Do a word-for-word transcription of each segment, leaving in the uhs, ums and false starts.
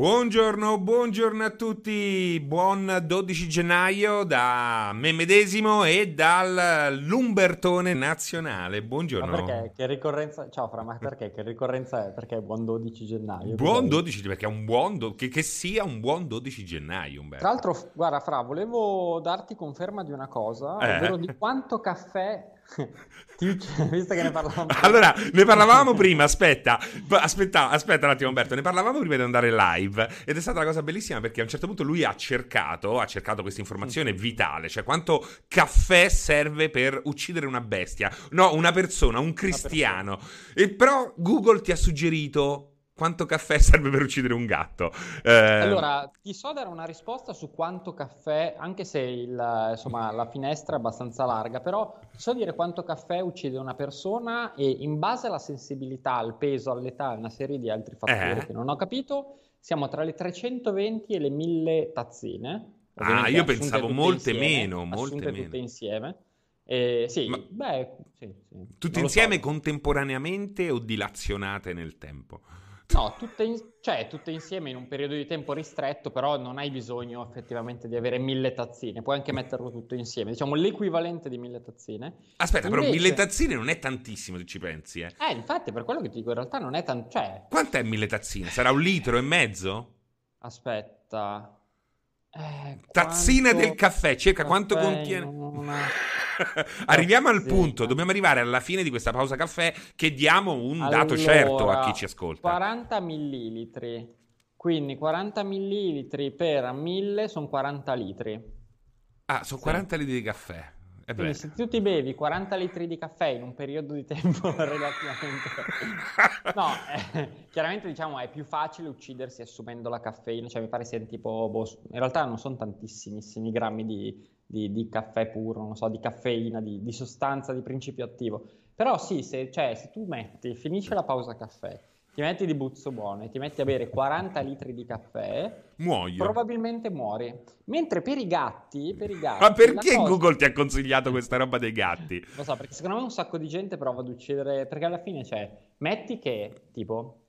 Buongiorno, buongiorno a tutti, buon dodici gennaio da me medesimo e dall'Umbertone Nazionale, buongiorno. Ma perché? Che ricorrenza? Ciao Fra, ma perché? Che ricorrenza è? Perché è buon dodici gennaio? Buon dodici, perché è un buon, do... che, che sia un buon dodici gennaio, Umberto. Tra l'altro, guarda Fra, volevo darti conferma di una cosa, eh. ovvero di quanto caffè... Visto che ne parlavamo prima. Allora, ne parlavamo prima, aspetta, aspetta, aspetta un attimo Umberto, ne parlavamo prima di andare live ed è stata una cosa bellissima perché a un certo punto lui ha cercato, ha cercato questa informazione vitale, cioè quanto caffè serve per uccidere una bestia, no, una persona, un cristiano, e però Google ti ha suggerito quanto caffè serve per uccidere un gatto. Eh... Allora, ti so dare una risposta su quanto caffè, anche se il, insomma, la finestra è abbastanza larga, però ti so dire quanto caffè uccide una persona e in base alla sensibilità, al peso, all'età e una serie di altri fattori eh. che non ho capito, siamo tra le trecentoventi e le mille tazzine. Ah, io pensavo molte insieme, meno, molte assunte meno. Tutte insieme. Eh, sì, Ma... beh, sì, sì. Tutte insieme so. Contemporaneamente o dilazionate nel tempo? No, tutte, in, cioè, tutte insieme in un periodo di tempo ristretto, però non hai bisogno effettivamente di avere mille tazzine, puoi anche metterlo tutto insieme, diciamo l'equivalente di mille tazzine. Aspetta, invece... però mille tazzine non è tantissimo se ci pensi, eh? Eh, infatti, per quello che ti dico, in realtà non è tanto, cioè... Quant'è mille tazzine? Sarà un litro e mezzo? Aspetta... Eh, tazzina del caffè, cerca quanto contiene... Una... Arriviamo al punto, dobbiamo arrivare alla fine di questa pausa caffè che diamo un allora, dato certo a chi ci ascolta. quaranta millilitri, quindi quaranta millilitri per mille sono quaranta litri. Ah, sono sì. quaranta litri di caffè. Eh quindi se tu ti bevi quaranta litri di caffè in un periodo di tempo relativamente... No, eh, chiaramente diciamo è più facile uccidersi assumendo la caffeina, cioè mi pare siano tipo... Boh, in realtà non sono tantissimi grammi di... Di, di caffè puro, non so, di caffeina, di, di sostanza, di principio attivo. Però sì, se, cioè, se tu metti, finisce la pausa caffè, ti metti di buzzo buono e ti metti a bere quaranta litri di caffè, muoio. Probabilmente muori. Mentre per i gatti... Per i gatti Ma perché cosa... Google ti ha consigliato questa roba dei gatti? Lo so, perché secondo me un sacco di gente prova ad uccidere... Perché alla fine c'è... Cioè, metti che, tipo,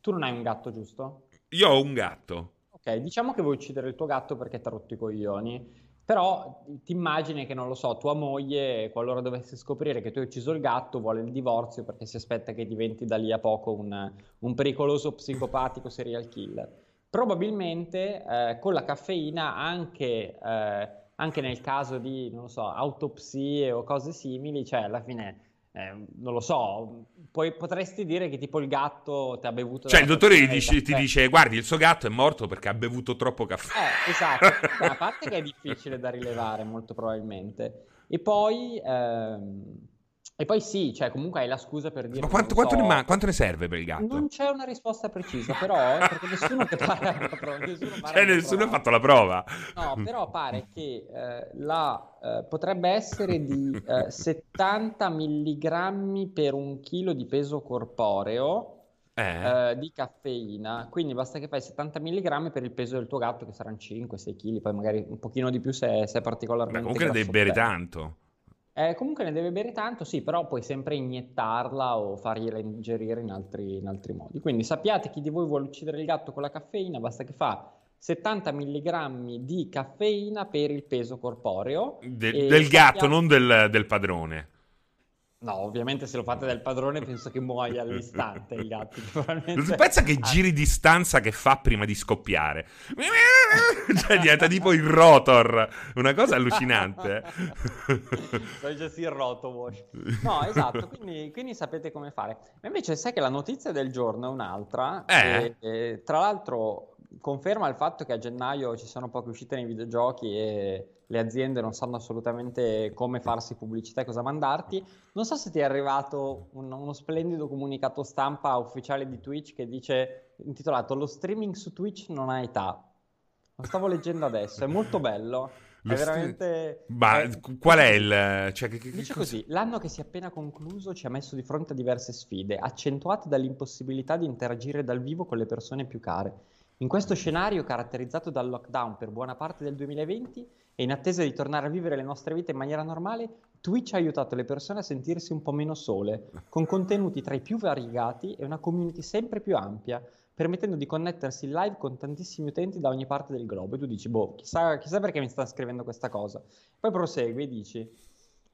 tu non hai un gatto, giusto? Io ho un gatto. Ok, diciamo che vuoi uccidere il tuo gatto perché ti ha rotto i coglioni... Però ti immagini che, non lo so, tua moglie, qualora dovesse scoprire che tu hai ucciso il gatto, vuole il divorzio perché si aspetta che diventi da lì a poco un, un pericoloso psicopatico serial killer. Probabilmente eh, con la caffeina anche, eh, anche nel caso di, non lo so, autopsie o cose simili, cioè alla fine... Eh, non lo so, poi potresti dire che tipo il gatto ti ha bevuto... Cioè il dottore ti dice, ti dice, guardi, il suo gatto è morto perché ha bevuto troppo caffè. Eh, esatto, a parte che è difficile da rilevare molto probabilmente. E poi, ehm, e poi sì, cioè comunque hai la scusa per dire... Ma quanto, quanto, so, ne man- quanto ne serve per il gatto? Non c'è una risposta precisa però, eh, perché nessuno che parla... Prova, nessuno, cioè, nessuno ha fatto la prova. No, però pare che eh, la... Uh, potrebbe essere di uh, settanta milligrammi per un chilo di peso corporeo eh. uh, di caffeina, quindi basta che fai settanta milligrammi per il peso del tuo gatto che saranno cinque sei chili, poi magari un pochino di più se, se è particolarmente... Beh, comunque ne devi bere tanto. Eh, comunque ne deve bere tanto, sì, però puoi sempre iniettarla o fargliela ingerire in altri, in altri modi. Quindi sappiate chi di voi vuole uccidere il gatto con la caffeina, basta che fa... settanta milligrammi di caffeina per il peso corporeo De, del sappiamo... gatto, non del, del padrone. No, ovviamente se lo fate del padrone penso che muoia all'istante il gatto. Probabilmente... Pensa che giri di stanza che fa prima di scoppiare. Cioè diventa tipo il rotor, una cosa allucinante. Sto già si rotovo. No, esatto, quindi, quindi sapete come fare. Ma invece sai che la notizia del giorno è un'altra. Eh. E, e, tra l'altro conferma il fatto che a gennaio ci sono poche uscite nei videogiochi e... le aziende non sanno assolutamente come farsi pubblicità e cosa mandarti. Non so se ti è arrivato un, uno splendido comunicato stampa ufficiale di Twitch che dice, intitolato "Lo streaming su Twitch non ha età". Lo stavo leggendo adesso, è molto bello. È veramente... Ma eh, qual è il... Cioè, che, che, dice cosa... così, l'anno che si è appena concluso ci ha messo di fronte a diverse sfide, accentuate dall'impossibilità di interagire dal vivo con le persone più care. In questo scenario, caratterizzato dal lockdown per buona parte del duemilaventi e in attesa di tornare a vivere le nostre vite in maniera normale, Twitch ha aiutato le persone a sentirsi un po' meno sole, con contenuti tra i più variegati e una community sempre più ampia. permettendo di connettersi in live con tantissimi utenti da ogni parte del globo. E tu dici, boh, chissà, chissà perché mi sta scrivendo questa cosa. Poi prosegui e dici,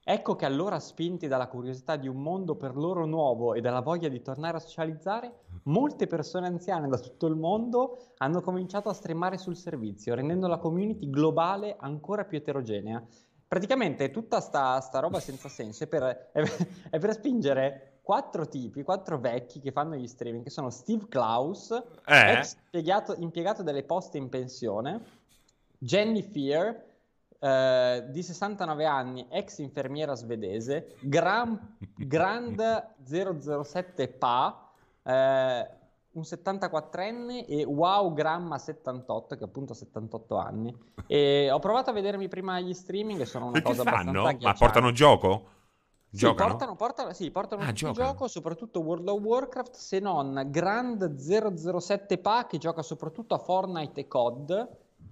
ecco che allora, spinti dalla curiosità di un mondo per loro nuovo e dalla voglia di tornare a socializzare, molte persone anziane da tutto il mondo hanno cominciato a streamare sul servizio, rendendo la community globale ancora più eterogenea. Praticamente tutta sta, sta roba senza senso è per, è, è per spingere... Quattro tipi, quattro vecchi che fanno gli streaming, che sono Steve Klaus, eh. ex impiegato, impiegato delle poste in pensione, Jenny Fear, eh, di sessantanove anni, ex infermiera svedese, Grand zero zero sette Pa, eh, un settantaquattrenne, e Wow Gramma settantotto, che è appunto settantotto anni. E ho provato a vedermi prima gli streaming e sono una cosa abbastanza agghiacciante. Ma portano gioco? Sì, giocano? Portano, portano, sì, portano ah, un gioco, soprattutto World of Warcraft, se non Grand zero zero sette Pa che gioca soprattutto a Fortnite e C O D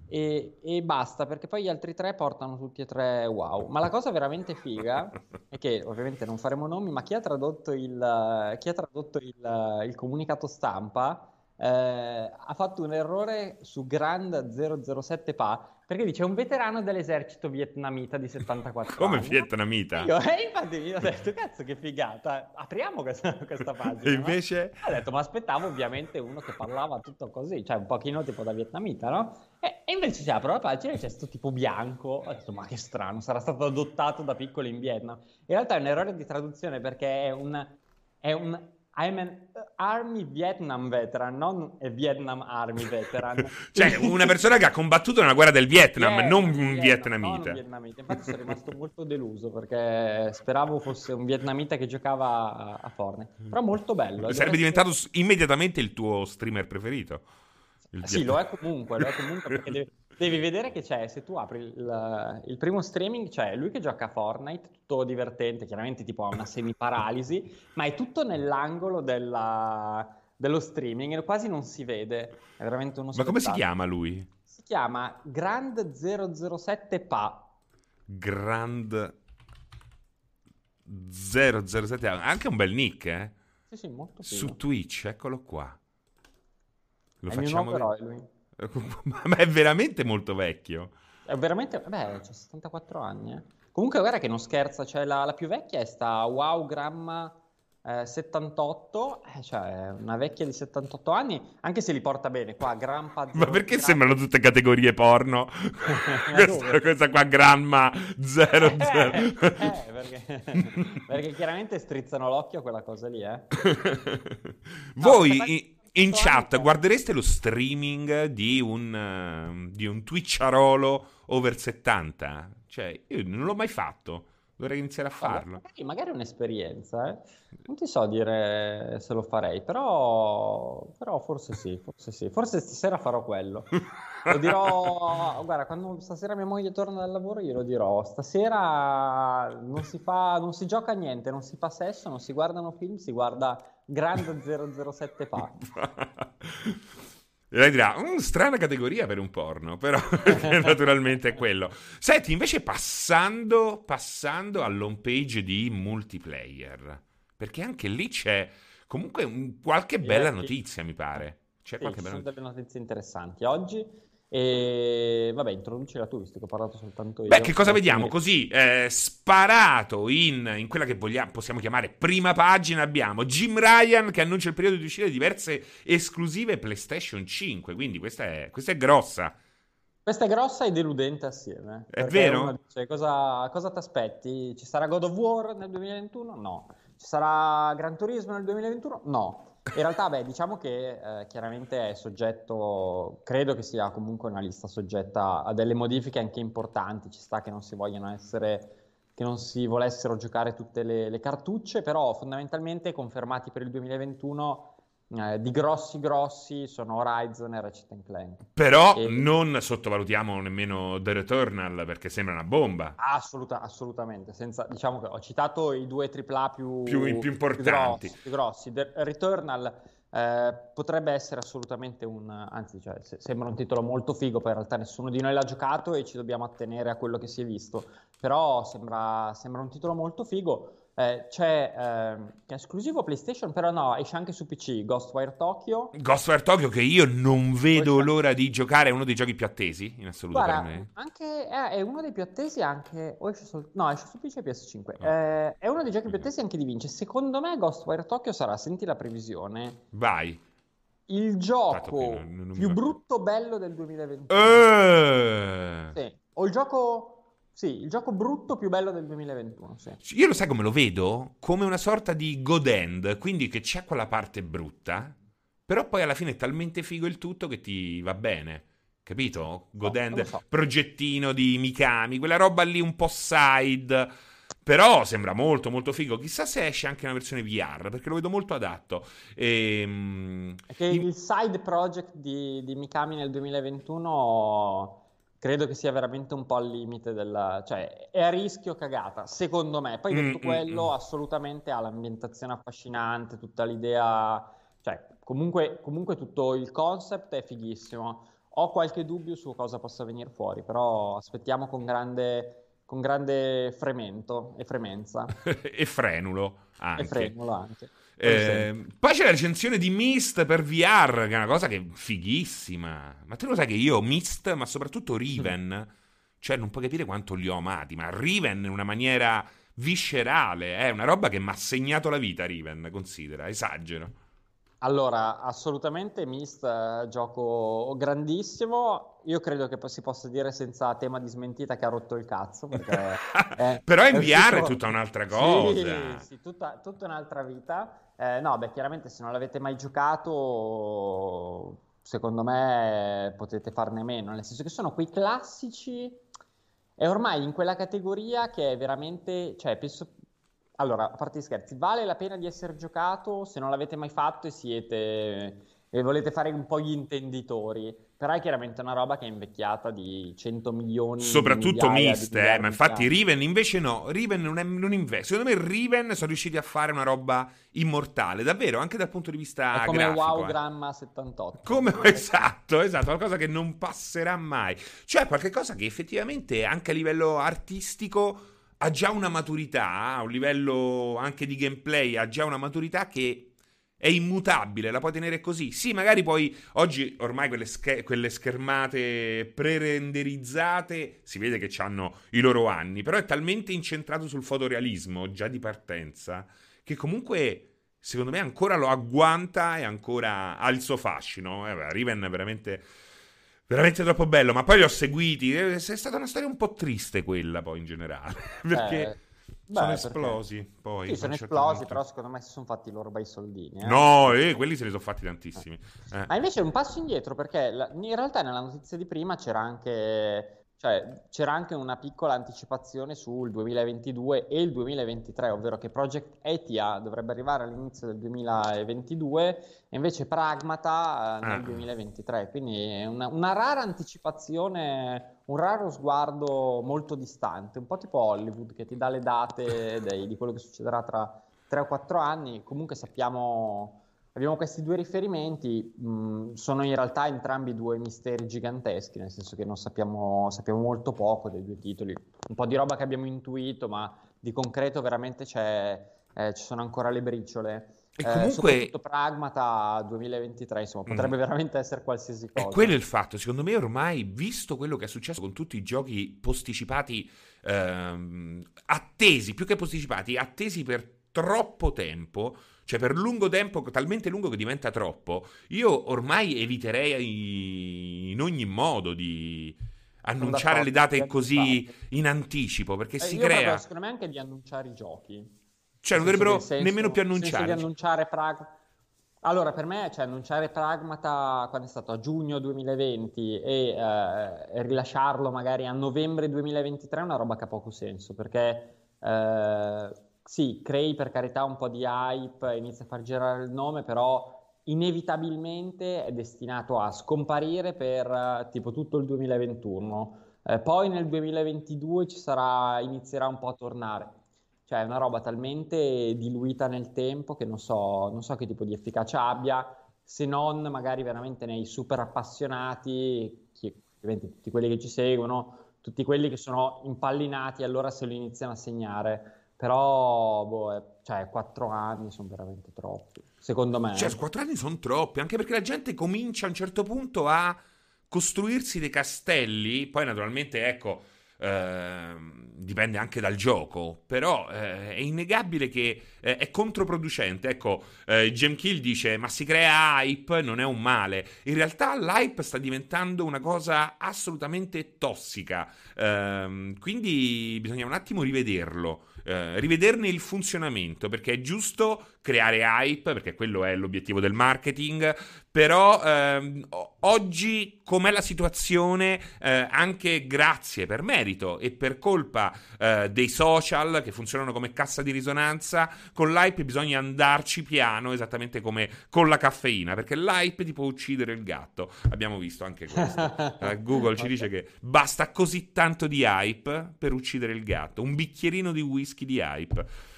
e, e basta, perché poi gli altri tre portano tutti e tre WoW. Ma la cosa veramente figa è che, ovviamente non faremo nomi, ma chi ha tradotto il, chi ha tradotto il, il comunicato stampa eh, ha fatto un errore su Grand zero zero sette Pa, perché dice un veterano dell'esercito vietnamita di settantaquattro Come anni. Come vietnamita? Io, e infatti mi ho detto, cazzo che figata, apriamo questa, questa pagina. E invece? No? Ho detto, ma aspettavo ovviamente uno che parlava tutto così, cioè un pochino tipo da vietnamita, no? E, e invece si apre la pagina e c'è sto tipo bianco. Ho detto, ma che strano, sarà stato adottato da piccolo in Vietnam. In realtà è un errore di traduzione, perché è un... È un I'm an Army Vietnam veteran, non a Vietnam Army veteran. Cioè una persona che ha combattuto nella guerra del Vietnam, Vietnam non un vietnamita. Non vietnamita. Infatti sono rimasto molto deluso, perché speravo fosse un vietnamita che giocava a Fortnite. Però molto bello. Sarebbe diventato essere... immediatamente il tuo streamer preferito. Il sì, Vietnam. lo è comunque, lo è comunque perché deve... Devi vedere che c'è, se tu apri il, il primo streaming, c'è lui che gioca a Fortnite, tutto divertente, chiaramente tipo ha una semiparalisi, ma è tutto nell'angolo della, dello streaming e quasi non si vede, è veramente uno spettacolo. Ma come si chiama lui? Si chiama Grand zero zero sette Pa. Grand zero zero sette, anche un bel nick, eh? Sì, sì, molto figo. Su Twitch, eccolo qua. Lo è facciamo il mio nuovo eroe, lui. Ma è veramente molto vecchio. È veramente... Beh, c'ha settantaquattro anni, eh. Comunque guarda che non scherza, cioè la, la più vecchia è sta Wow Gramma eh, settantotto, eh, cioè una vecchia di settantotto anni, anche se li porta bene qua, Grampa... Ma perché Gramma... sembrano tutte categorie porno? questa, questa qua Gramma zero zero eh, eh, perché, perché chiaramente strizzano l'occhio a quella cosa lì, eh. Voi... No, i... In chat guardereste lo streaming di un, di un twitcharolo over settanta? Cioè, io non l'ho mai fatto, dovrei iniziare a farlo. Magari, magari è un'esperienza, eh. Non ti so dire se lo farei, però, però forse sì, forse sì. Forse stasera farò quello. Lo dirò, guarda, quando stasera mia moglie torna dal lavoro glielo dirò. Stasera non si fa, non si gioca niente, non si fa sesso, non si guardano film, si guarda... Grand zero zero sette Pa. E lei dirà, strana categoria per un porno, però naturalmente è quello. Senti, invece passando, passando all'home page di Multiplayer, perché anche lì c'è comunque un, qualche bella notizia, mi pare. C'è sì, qualche bella sono not- delle notizie interessanti oggi. E vabbè, introducila tu, visto che ho parlato soltanto io. Beh, che cosa vediamo? Così, eh, sparato in, in quella che vogliamo, possiamo chiamare prima pagina, abbiamo Jim Ryan che annuncia il periodo di uscita di diverse esclusive PlayStation cinque, quindi questa è, questa è grossa. Questa è grossa e deludente assieme. È vero? Uno dice, cosa, cosa ti aspetti? Ci sarà God of War nel duemilaventuno? No. Ci sarà Gran Turismo nel duemilaventuno? No. In realtà, beh, diciamo che eh, chiaramente è soggetto, credo che sia comunque una lista soggetta a delle modifiche anche importanti, ci sta che non si vogliono essere, che non si volessero giocare tutte le, le cartucce, però fondamentalmente confermati per il duemilaventuno eh, di grossi grossi sono Horizon e Ratchet and Clank. Però e... non sottovalutiamo nemmeno The Returnal, perché sembra una bomba. Assoluta, assolutamente, senza, diciamo che ho citato i due tripla A più, più, più importanti. Più grossi, più grossi. The Returnal eh, potrebbe essere assolutamente un, anzi cioè, se, sembra un titolo molto figo, poi in realtà nessuno di noi l'ha giocato e ci dobbiamo attenere a quello che si è visto, però sembra, sembra un titolo molto figo. Eh, c'è ehm, che è esclusivo PlayStation, però no, esce anche su P C, Ghostwire Tokyo. Ghostwire Tokyo che io non vedo Ghost... l'ora di giocare, è uno dei giochi più attesi in assoluto. Guarda, per me. Anche eh, è uno dei più attesi anche o esce sol... no, esce su P C e P S cinque. Oh. Eh, è uno dei giochi più attesi anche di Vinci. Secondo me Ghostwire Tokyo sarà, senti la previsione. Vai. Il gioco non, non, non più brutto bello del duemilaventuno. Eh. Sì, o il gioco Sì, il gioco brutto più bello del duemilaventuno, sì. Io lo sai come lo vedo? Come una sorta di God End, quindi che c'è quella parte brutta, però poi alla fine è talmente figo il tutto che ti va bene, capito? God no, End, so. Progettino di Mikami, quella roba lì un po' side, però sembra molto molto figo. Chissà se esce anche una versione V R, perché lo vedo molto adatto. E... Perché in... il side project di, di Mikami nel duemilaventuno... credo che sia veramente un po' al limite della... cioè, è a rischio cagata, secondo me. Poi detto mm, quello, mm, assolutamente ha l'ambientazione affascinante, tutta l'idea... cioè, comunque, comunque tutto il concept è fighissimo. Ho qualche dubbio su cosa possa venire fuori, però aspettiamo con grande... con grande fremento e fremenza. E frenulo anche. E frenulo anche. Eh, poi c'è la recensione di Myst per V R, che è una cosa che è fighissima. Ma tu lo sai che io Myst, ma soprattutto Riven, cioè non puoi capire quanto li ho amati, ma Riven in una maniera viscerale, è eh, una roba che mi ha segnato la vita. Riven, considera, esagero. Allora, assolutamente Myst, gioco grandissimo. Io credo che si possa dire senza tema di smentita che ha rotto il cazzo. Perché è, però in V R è tutta un'altra cosa. Sì, sì, tutta, tutta un'altra vita. Eh, no, beh, chiaramente se non l'avete mai giocato, secondo me potete farne meno. Nel senso che sono quei classici... È ormai in quella categoria che è veramente... cioè, penso... Allora, a parte gli scherzi, vale la pena di essere giocato se non l'avete mai fatto e siete e volete fare un po' gli intenditori, però è chiaramente una roba che è invecchiata di cento milioni. Soprattutto Myst, eh, ma infatti Riven invece no, Riven non, è, non invecchia. Secondo me Riven sono riusciti a fare una roba immortale, davvero, anche dal punto di vista è come grafico. Wow, eh. Gramma settantotto. Come, esatto, esatto, qualcosa che non passerà mai. Cioè qualcosa che effettivamente anche a livello artistico ha già una maturità, a un livello anche di gameplay, ha già una maturità che è immutabile, la puoi tenere così. Sì, magari poi oggi ormai quelle, scher- quelle schermate pre-renderizzate si vede che hanno i loro anni, però è talmente incentrato sul fotorealismo già di partenza che comunque secondo me ancora lo agguanta e ancora ha il suo fascino. Eh, beh, Riven è veramente... veramente troppo bello, ma poi li ho seguiti. È stata una storia un po' triste quella poi in generale, perché eh, sono beh, esplosi perché... poi. Sì, sono esplosi, certo, però secondo me si sono fatti i loro bei soldini. Eh? No, eh, quelli se li sono fatti tantissimi. Eh. Eh. Ma invece un passo indietro, perché la... in realtà nella notizia di prima c'era anche, cioè, c'era anche una piccola anticipazione sul duemilaventidue e il duemilaventitré, ovvero che Project Etia dovrebbe arrivare all'inizio del duemilaventidue e invece Pragmata nel ah. duemilaventitré, quindi una, una rara anticipazione, un raro sguardo molto distante, un po' tipo Hollywood che ti dà le date dei, di quello che succederà tra tre o quattro anni, comunque sappiamo... Abbiamo questi due riferimenti, mh, sono in realtà entrambi due misteri giganteschi, nel senso che non sappiamo, sappiamo molto poco dei due titoli, un po' di roba che abbiamo intuito, ma di concreto veramente c'è, eh, ci sono ancora le briciole. E comunque eh, soprattutto Pragmata duemilaventitré, insomma, potrebbe mm. veramente essere qualsiasi cosa. E quello è il fatto, secondo me ormai, visto quello che è successo con tutti i giochi posticipati, ehm, attesi, più che posticipati, attesi per troppo tempo, cioè per lungo tempo, talmente lungo che diventa troppo, io ormai eviterei in ogni modo di annunciare le date così in anticipo, perché eh, si io crea... Proprio, secondo me anche di annunciare i giochi. Cioè non dovrebbero senso, nemmeno più annunciare. Di annunciare Prag... Allora per me, cioè, annunciare Pragmata quando è stato a giugno duemilaventi e eh, rilasciarlo magari a novembre duemilaventitré è una roba che ha poco senso, perché... Eh... Sì, crei per carità un po' di hype, inizia a far girare il nome, però inevitabilmente è destinato a scomparire per tipo tutto il duemilaventuno. Eh, poi nel duemilaventidue ci sarà, inizierà un po' a tornare. Cioè è una roba talmente diluita nel tempo che non so, non so che tipo di efficacia abbia, se non magari veramente nei super appassionati, che, ovviamente tutti quelli che ci seguono, tutti quelli che sono impallinati, allora se lo iniziano a segnare. Però, boh, cioè, quattro anni sono veramente troppi, secondo me. Cioè, quattro anni sono troppi, anche perché la gente comincia a un certo punto a costruirsi dei castelli. Poi, naturalmente, ecco, eh, dipende anche dal gioco, però eh, è innegabile che eh, è controproducente. Ecco, eh, Gem Kill dice, ma si crea hype, non è un male. In realtà l'hype sta diventando una cosa assolutamente tossica, eh, quindi bisogna un attimo rivederlo. Uh, rivederne il funzionamento, perché è giusto creare hype, perché quello è l'obiettivo del marketing, però uh, oggi com'è la situazione, uh, anche grazie, per merito e per colpa uh, dei social che funzionano come cassa di risonanza, con l'hype bisogna andarci piano, esattamente come con la caffeina, perché l'hype ti può uccidere il gatto, abbiamo visto anche questo. uh, Google ci dice che basta così tanto di hype per uccidere il gatto, un bicchierino di whisky di hype.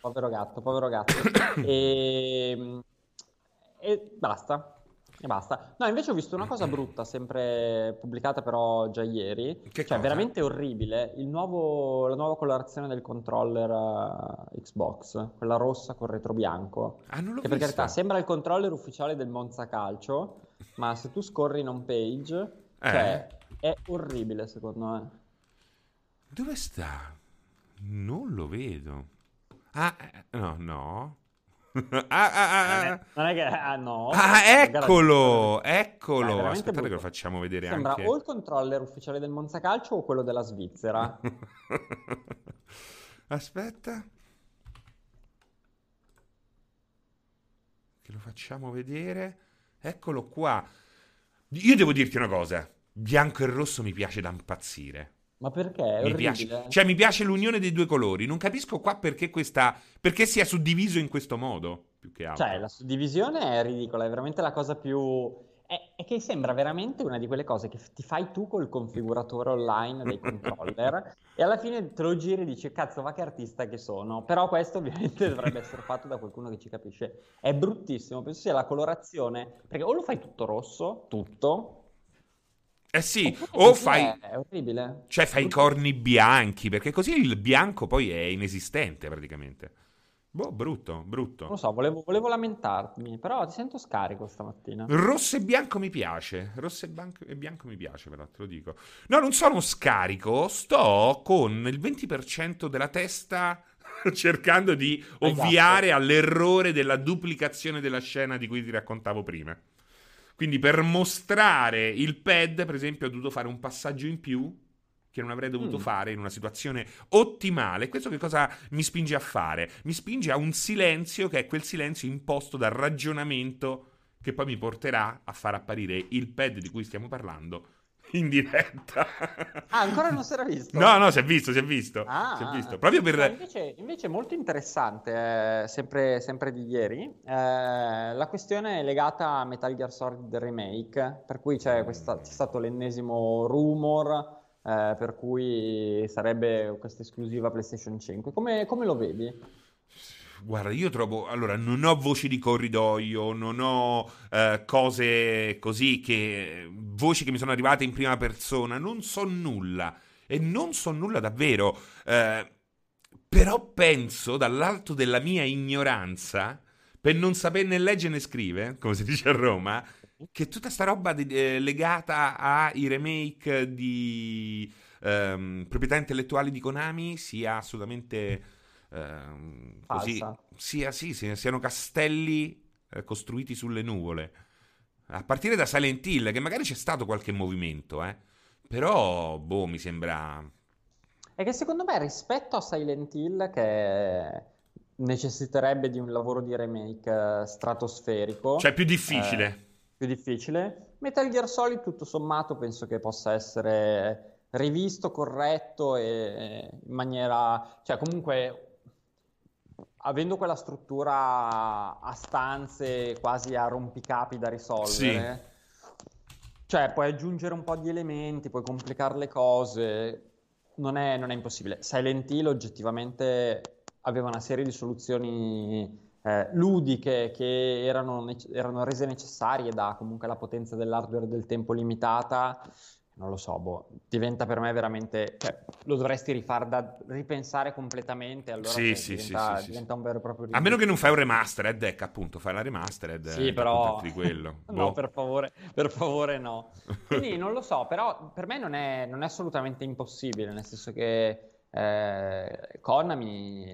Povero gatto, povero gatto. E, e basta. E basta. No, invece ho visto una cosa brutta, sempre pubblicata però già ieri. Che cioè, cosa? Veramente orribile. Il nuovo, la nuova colorazione del controller uh, Xbox, quella rossa con retro bianco. Ah, non l'ho che vista. Per carità sembra il controller ufficiale del Monza Calcio, ma se tu scorri in home page, eh. cioè, è orribile, secondo me. Dove sta? Non lo vedo. Ah, no, no. ah, ah, ah, non, è, non è che... Ah, no. Ah, eccolo, eccolo. Dai, aspettate brutto. Che lo facciamo vedere. Sembra anche... Sembra o il controller ufficiale del Monza Calcio o quello della Svizzera. Aspetta. Che lo facciamo vedere. Eccolo qua. Io devo dirti una cosa. Bianco e rosso mi piace da impazzire. Ma perché? Mi piace, cioè mi piace l'unione dei due colori. Non capisco qua perché questa perché sia suddiviso in questo modo, più che altro. Cioè la suddivisione è ridicola, è veramente la cosa più è, è che sembra veramente una di quelle cose che ti fai tu col configuratore online dei controller e alla fine te lo giri e dici cazzo, ma che artista che sono. Però questo ovviamente dovrebbe essere fatto da qualcuno che ci capisce. È bruttissimo, penso sia la colorazione, perché o lo fai tutto rosso, tutto Eh sì, o fai... È orribile. Cioè fai i corni bianchi, perché così il bianco poi è inesistente praticamente. Boh, brutto, brutto. Non lo so, volevo, volevo lamentarmi, però ti sento scarico stamattina. Rosso e bianco mi piace, rosso e bianco, e bianco mi piace, però te lo dico. No, non sono scarico, sto con il venti per cento della testa... cercando di ovviare esatto. all'errore della duplicazione della scena di cui ti raccontavo prima. Quindi per mostrare il pad, per esempio, ho dovuto fare un passaggio in più che non avrei dovuto mm. fare in una situazione ottimale. Questo che cosa mi spinge a fare? Mi spinge a un silenzio che è quel silenzio imposto dal ragionamento che poi mi porterà a far apparire il pad di cui stiamo parlando in diretta. Ah, ancora non si era visto? No, no, si è visto, si è visto. Ah, si è visto. Proprio per... no, invece, invece molto interessante, eh, sempre, sempre di ieri, eh, la questione è legata a Metal Gear Solid Remake, per cui c'è, questa, c'è stato l'ennesimo rumor eh, per cui sarebbe questa esclusiva PlayStation cinque. Come, come lo vedi? Guarda, io trovo... Allora, non ho voci di corridoio, non ho eh, cose così che... Voci che mi sono arrivate in prima persona. Non so nulla. E non so nulla davvero. Eh, però penso, dall'alto della mia ignoranza, per non saper né leggere né scrivere, come si dice a Roma, che tutta sta roba di, eh, legata ai remake di ehm, proprietà intellettuali di Konami sia assolutamente... Uh, così, sia, sì, siano castelli eh, costruiti sulle nuvole, a partire da Silent Hill, che magari c'è stato qualche movimento, eh, però boh, mi sembra è che secondo me rispetto a Silent Hill, che necessiterebbe di un lavoro di remake stratosferico, cioè più difficile eh, più difficile Metal Gear Solid tutto sommato penso che possa essere rivisto, corretto e in maniera, cioè comunque avendo quella struttura a stanze quasi a rompicapi da risolvere, sì. Cioè puoi aggiungere un po' di elementi, puoi complicare le cose, non è, non è impossibile. Silent Hill oggettivamente aveva una serie di soluzioni eh, ludiche che erano, erano rese necessarie da comunque la potenza dell'hardware del tempo limitata. non lo so, boh, diventa per me veramente, cioè, lo dovresti rifar da ripensare completamente, allora sì, sì, diventa, sì, sì, diventa sì, un vero e proprio ripensare. A meno che non fai un remastered, ecco, appunto, fai la remastered sì, eh, però di quello. No, boh, per favore, per favore no. Quindi non lo so, però per me non è, non è assolutamente impossibile, nel senso che Eh, Konami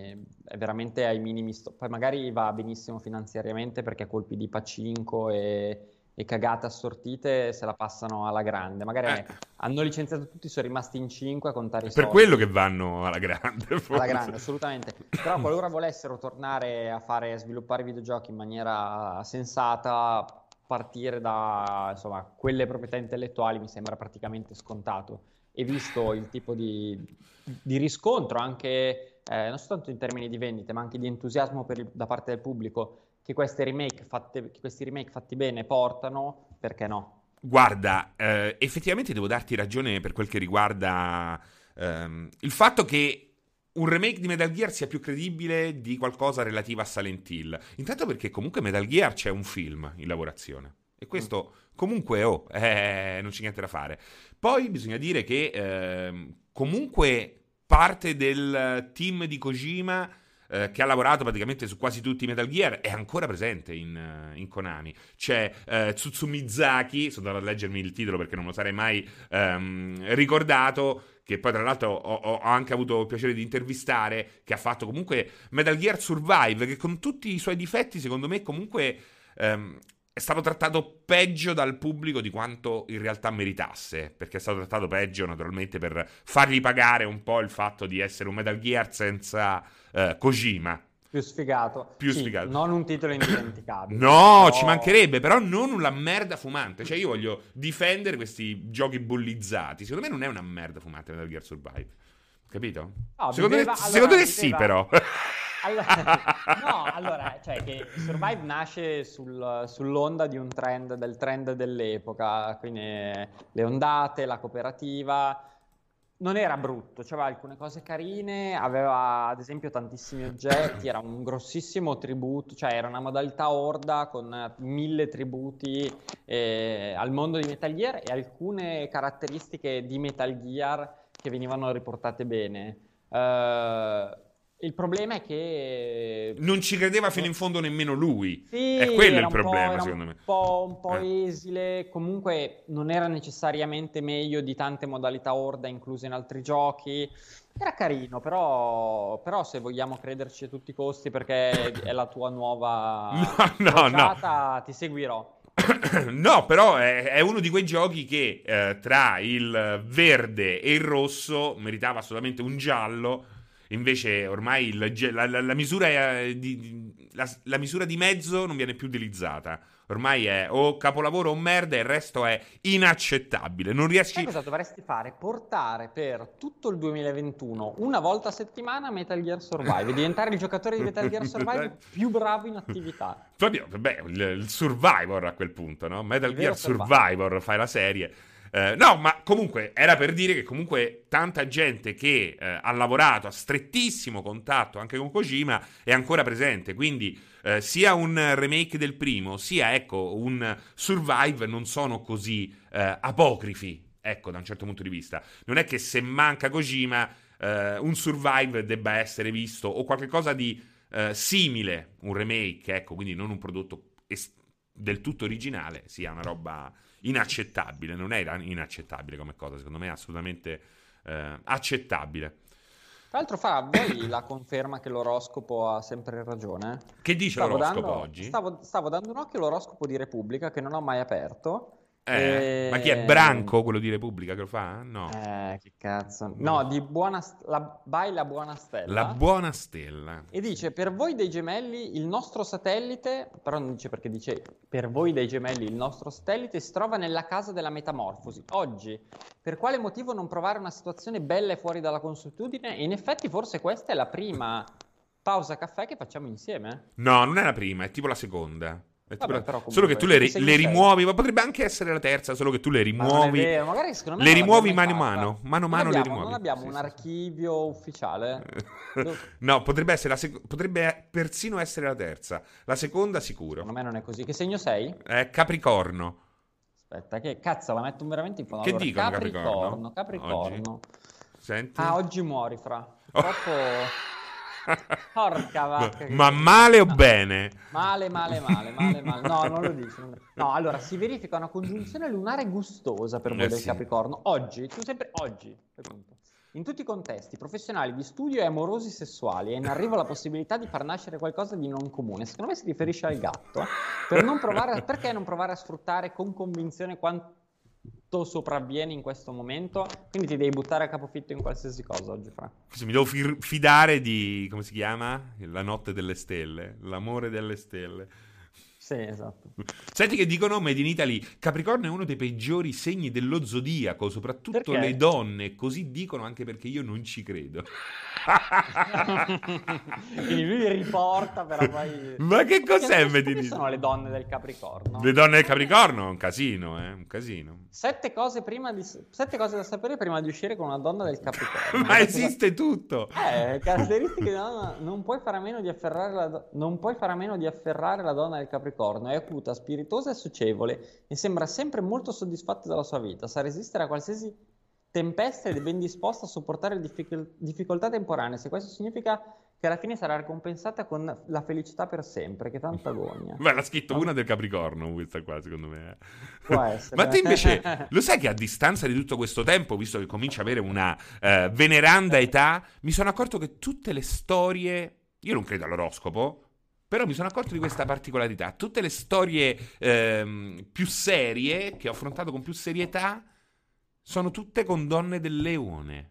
è veramente ai minimi sto- poi magari va benissimo finanziariamente perché colpi di pacinco e, e cagate assortite se la passano alla grande, magari eh. hanno licenziato tutti, sono rimasti in cinque a contare i soldi, per quello che vanno alla grande forse. Alla grande, assolutamente. Però qualora volessero tornare a fare, a sviluppare videogiochi in maniera sensata, partire da, insomma, quelle proprietà intellettuali mi sembra praticamente scontato, e visto il tipo di, di riscontro anche, eh, non soltanto in termini di vendite, ma anche di entusiasmo per il, da parte del pubblico, che queste remake fatte, che questi remake fatti bene portano, perché no? Guarda, eh, effettivamente devo darti ragione per quel che riguarda ehm, il fatto che un remake di Metal Gear sia più credibile di qualcosa relativo a Silent Hill. Intanto perché comunque Metal Gear c'è un film in lavorazione. E questo comunque, oh, eh, non c'è niente da fare. Poi bisogna dire che eh, comunque parte del team di Kojima, eh, che ha lavorato praticamente su quasi tutti i Metal Gear, è ancora presente in, in Konami. C'è eh, Tsuzumizaki, sono andato a leggermi il titolo perché non lo sarei mai ehm, ricordato, che poi tra l'altro ho, ho anche avuto il piacere di intervistare, che ha fatto comunque Metal Gear Survive, che con tutti i suoi difetti secondo me comunque... Ehm, è stato trattato peggio dal pubblico di quanto in realtà meritasse, perché è stato trattato peggio naturalmente per fargli pagare un po' il fatto di essere un Metal Gear senza eh, Kojima. Più sfigato. Più sì, sfigato. Non un titolo indimenticabile. No, però... ci mancherebbe, però non una merda fumante. Cioè io voglio difendere questi giochi bullizzati. Secondo me non è una merda fumante Metal Gear Survive. Capito? No, secondo me, allora, secondo te sì, però. Allora, no, allora, cioè che Survive nasce sul, sull'onda di un trend, del trend dell'epoca, quindi le ondate, la cooperativa, non era brutto, c'aveva alcune cose carine, aveva ad esempio tantissimi oggetti, era un grossissimo tributo, cioè era una modalità orda con mille tributi eh, al mondo di Metal Gear e alcune caratteristiche di Metal Gear che venivano riportate bene. Uh, Il problema è che... non ci credeva fino in fondo nemmeno lui. Sì, è quello il problema, secondo me. Un po', un po' eh. esile, comunque non era necessariamente meglio di tante modalità horda incluse in altri giochi. Era carino, però, però se vogliamo crederci a tutti i costi perché è la tua nuova no, crociata, no, no. ti seguirò. No, però è, è uno di quei giochi che eh, tra il verde e il rosso meritava assolutamente un giallo. Invece ormai il, la, la, la, misura di, la, la misura di mezzo non viene più utilizzata. Ormai è o capolavoro o merda e il resto è inaccettabile. Non riesci... Sai cosa dovresti fare? Portare per tutto il duemilaventuno una volta a settimana Metal Gear Survive, diventare il giocatore di Metal Gear Survive più bravo in attività. Proprio, vabbè, il, il Survivor a quel punto, no? Metal Gear Survivor, fai la serie... Uh, no, ma comunque era per dire che comunque tanta gente che uh, ha lavorato a strettissimo contatto anche con Kojima è ancora presente, quindi uh, sia un remake del primo sia, ecco, un Survive non sono così uh, apocrifi, ecco, da un certo punto di vista. Non è che se manca Kojima uh, un Survive debba essere visto o qualche cosa di uh, simile, un remake, ecco, quindi non un prodotto est- del tutto originale, sia una roba... inaccettabile, non è inaccettabile come cosa, secondo me è assolutamente eh, accettabile. Tra l'altro fa, voi la conferma che l'oroscopo ha sempre ragione? Che dice stavo l'oroscopo dando, oggi? Stavo, stavo dando un occhio all'oroscopo di Repubblica che non ho mai aperto. Eh, e... Ma chi è Branco quello di Repubblica che lo fa? No. Eh, che cazzo. No, di buona st- la, by la buona stella. La buona stella. E dice, per voi dei gemelli il nostro satellite, però non dice perché dice, per voi dei gemelli il nostro satellite si trova nella casa della metamorfosi. Oggi, per quale motivo non provare una situazione bella e fuori dalla consuetudine? E in effetti forse questa è la prima pausa caffè che facciamo insieme. No, non è la prima, è tipo la seconda. Vabbè, però solo che tu le, ri- le rimuovi, ma potrebbe anche essere la terza, solo che tu le rimuovi, ma magari secondo me le rimuovi mano a mano, mano a mano le rimuovi. Non abbiamo un archivio ufficiale? No, potrebbe essere la sec- potrebbe persino essere la terza, la seconda sicuro. Secondo me non è così. Che segno sei? È Capricorno. Aspetta, che cazzo, la metto veramente in fondo. Che allora, dico Capricorno? Capricorno, Capricorno. Oggi? Senti? Ah, oggi muori, fra. Troppo... Oh. Porca vacca. Che... Ma male o no. bene? Male, male, male, male, male. No, non lo dici. Non... No, allora, si verifica una congiunzione lunare gustosa per voi eh del sì. Capricorno. Oggi, tu sempre oggi, appunto. In tutti i contesti, professionali, di studio e amorosi sessuali, è in arrivo la possibilità di far nascere qualcosa di non comune. Secondo me si riferisce al gatto. Per non provare a, perché non provare a sfruttare con convinzione quanto sopravviene in questo momento? Quindi ti devi buttare a capofitto in qualsiasi cosa oggi, Fra. Mi devo fir- fidare di... come si chiama? La notte delle stelle. L'amore delle stelle. Sì, esatto. Senti che dicono Made in Italy. Capricorno è uno dei peggiori segni dello zodiaco, soprattutto perché? Le donne. Così dicono, anche perché io non ci credo. Quindi lui riporta, però poi... Ma che cos'è Made in Italy? Sono le donne del Capricorno. Le donne del Capricorno è un casino, eh? Un casino. Sette cose, prima di... Sette cose da sapere prima di uscire con una donna del Capricorno. Ma esiste cosa... tutto. Eh, caratteristiche di donna. Non puoi fare a meno di afferrare la do... Non puoi fare a meno di afferrare la donna del Capricorno. È acuta, spiritosa e socievole e sembra sempre molto soddisfatta della sua vita. Sa resistere a qualsiasi tempesta ed è ben disposta a sopportare difficol- difficoltà temporanee. Se questo significa che alla fine sarà ricompensata con la felicità per sempre, che tanta gogna. Beh, l'ha scritto no? una del Capricorno, questa qua, secondo me. Può essere. Ma te invece, lo sai che a distanza di tutto questo tempo, visto che comincia ad avere una eh, veneranda età, mi sono accorto che tutte le storie... Io non credo all'oroscopo, però mi sono accorto di questa particolarità. Tutte le storie ehm, più serie, che ho affrontato con più serietà, sono tutte con donne del leone.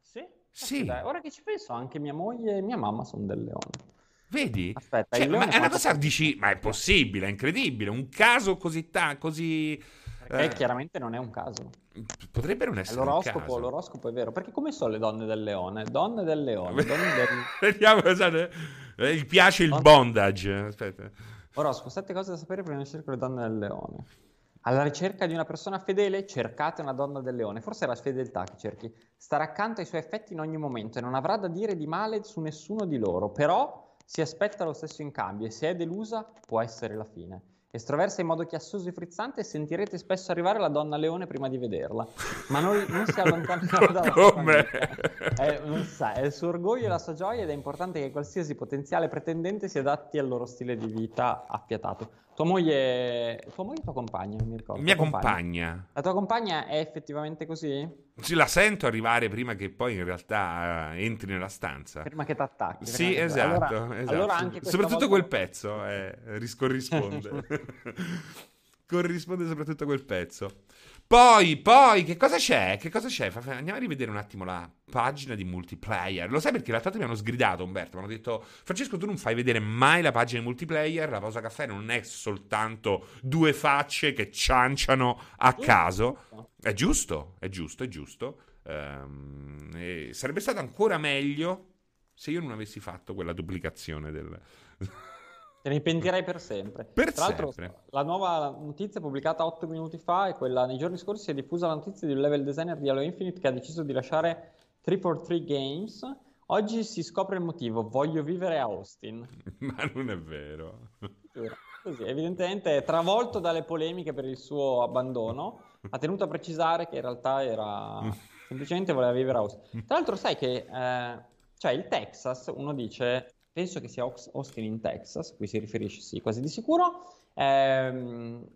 Sì? Sì. Dai, ora che ci penso, anche mia moglie e mia mamma sono del leone. Vedi? Aspetta, cioè, ma è una cosa, dici, ma è possibile, è incredibile, un caso così... Ta, così perché eh. chiaramente non è un caso. Potrebbe non essere l'oroscopo, un caso. L'oroscopo è vero, perché come sono le donne del leone? Donne del leone, donne del... Vediamo, esatto. Eh, gli piace il bondage. Aspetta. Oroscopo, sette cose da sapere prima di cercare le donne del leone. Alla ricerca di una persona fedele, cercate una donna del leone. Forse è la fedeltà che cerchi. Starà accanto ai suoi affetti in ogni momento e non avrà da dire di male su nessuno di loro. Però si aspetta lo stesso in cambio e se è delusa può essere la fine. Estroversa in modo chiassoso e frizzante, sentirete spesso arrivare la donna leone prima di vederla. Ma non, non si allontanerà dalla sua famiglia. Non sa, è il suo orgoglio e la sua gioia ed è importante che qualsiasi potenziale pretendente si adatti al loro stile di vita affiatato. Tua moglie, tua moglie, tua compagna, non mi ricordo. Mia compagna. compagna. La tua compagna è effettivamente così? Sì, la sento arrivare prima che poi in realtà entri nella stanza. Prima che ti attacchi. Sì, esatto. Allora, esatto. Allora anche soprattutto volta... quel pezzo eh, corrisponde. corrisponde soprattutto a quel pezzo. Poi, poi, che cosa c'è? Che cosa c'è? Andiamo a rivedere un attimo la pagina di Multiplayer. Lo sai perché l'altra volta mi hanno sgridato, Umberto? Mi hanno detto, Francesco, tu non fai vedere mai la pagina di Multiplayer. La pausa caffè non è soltanto due facce che cianciano a caso. È giusto, è giusto, è giusto. Ehm, e sarebbe stato ancora meglio se io non avessi fatto quella duplicazione del... Te ne pentirei per sempre. Per Tra l'altro, sempre. La nuova notizia pubblicata otto minuti fa e quella nei giorni scorsi è diffusa la notizia di un level designer di Halo Infinite che ha deciso di lasciare tre quarantatré Games. Oggi si scopre il motivo. Voglio vivere a Austin. Ma non è vero. Così, evidentemente è travolto dalle polemiche per il suo abbandono. Ha tenuto a precisare che in realtà era semplicemente voleva vivere a Austin. Tra l'altro sai che eh, cioè il Texas, uno dice... Penso che sia Austin in Texas, qui si riferisce, sì, quasi di sicuro. Ehm,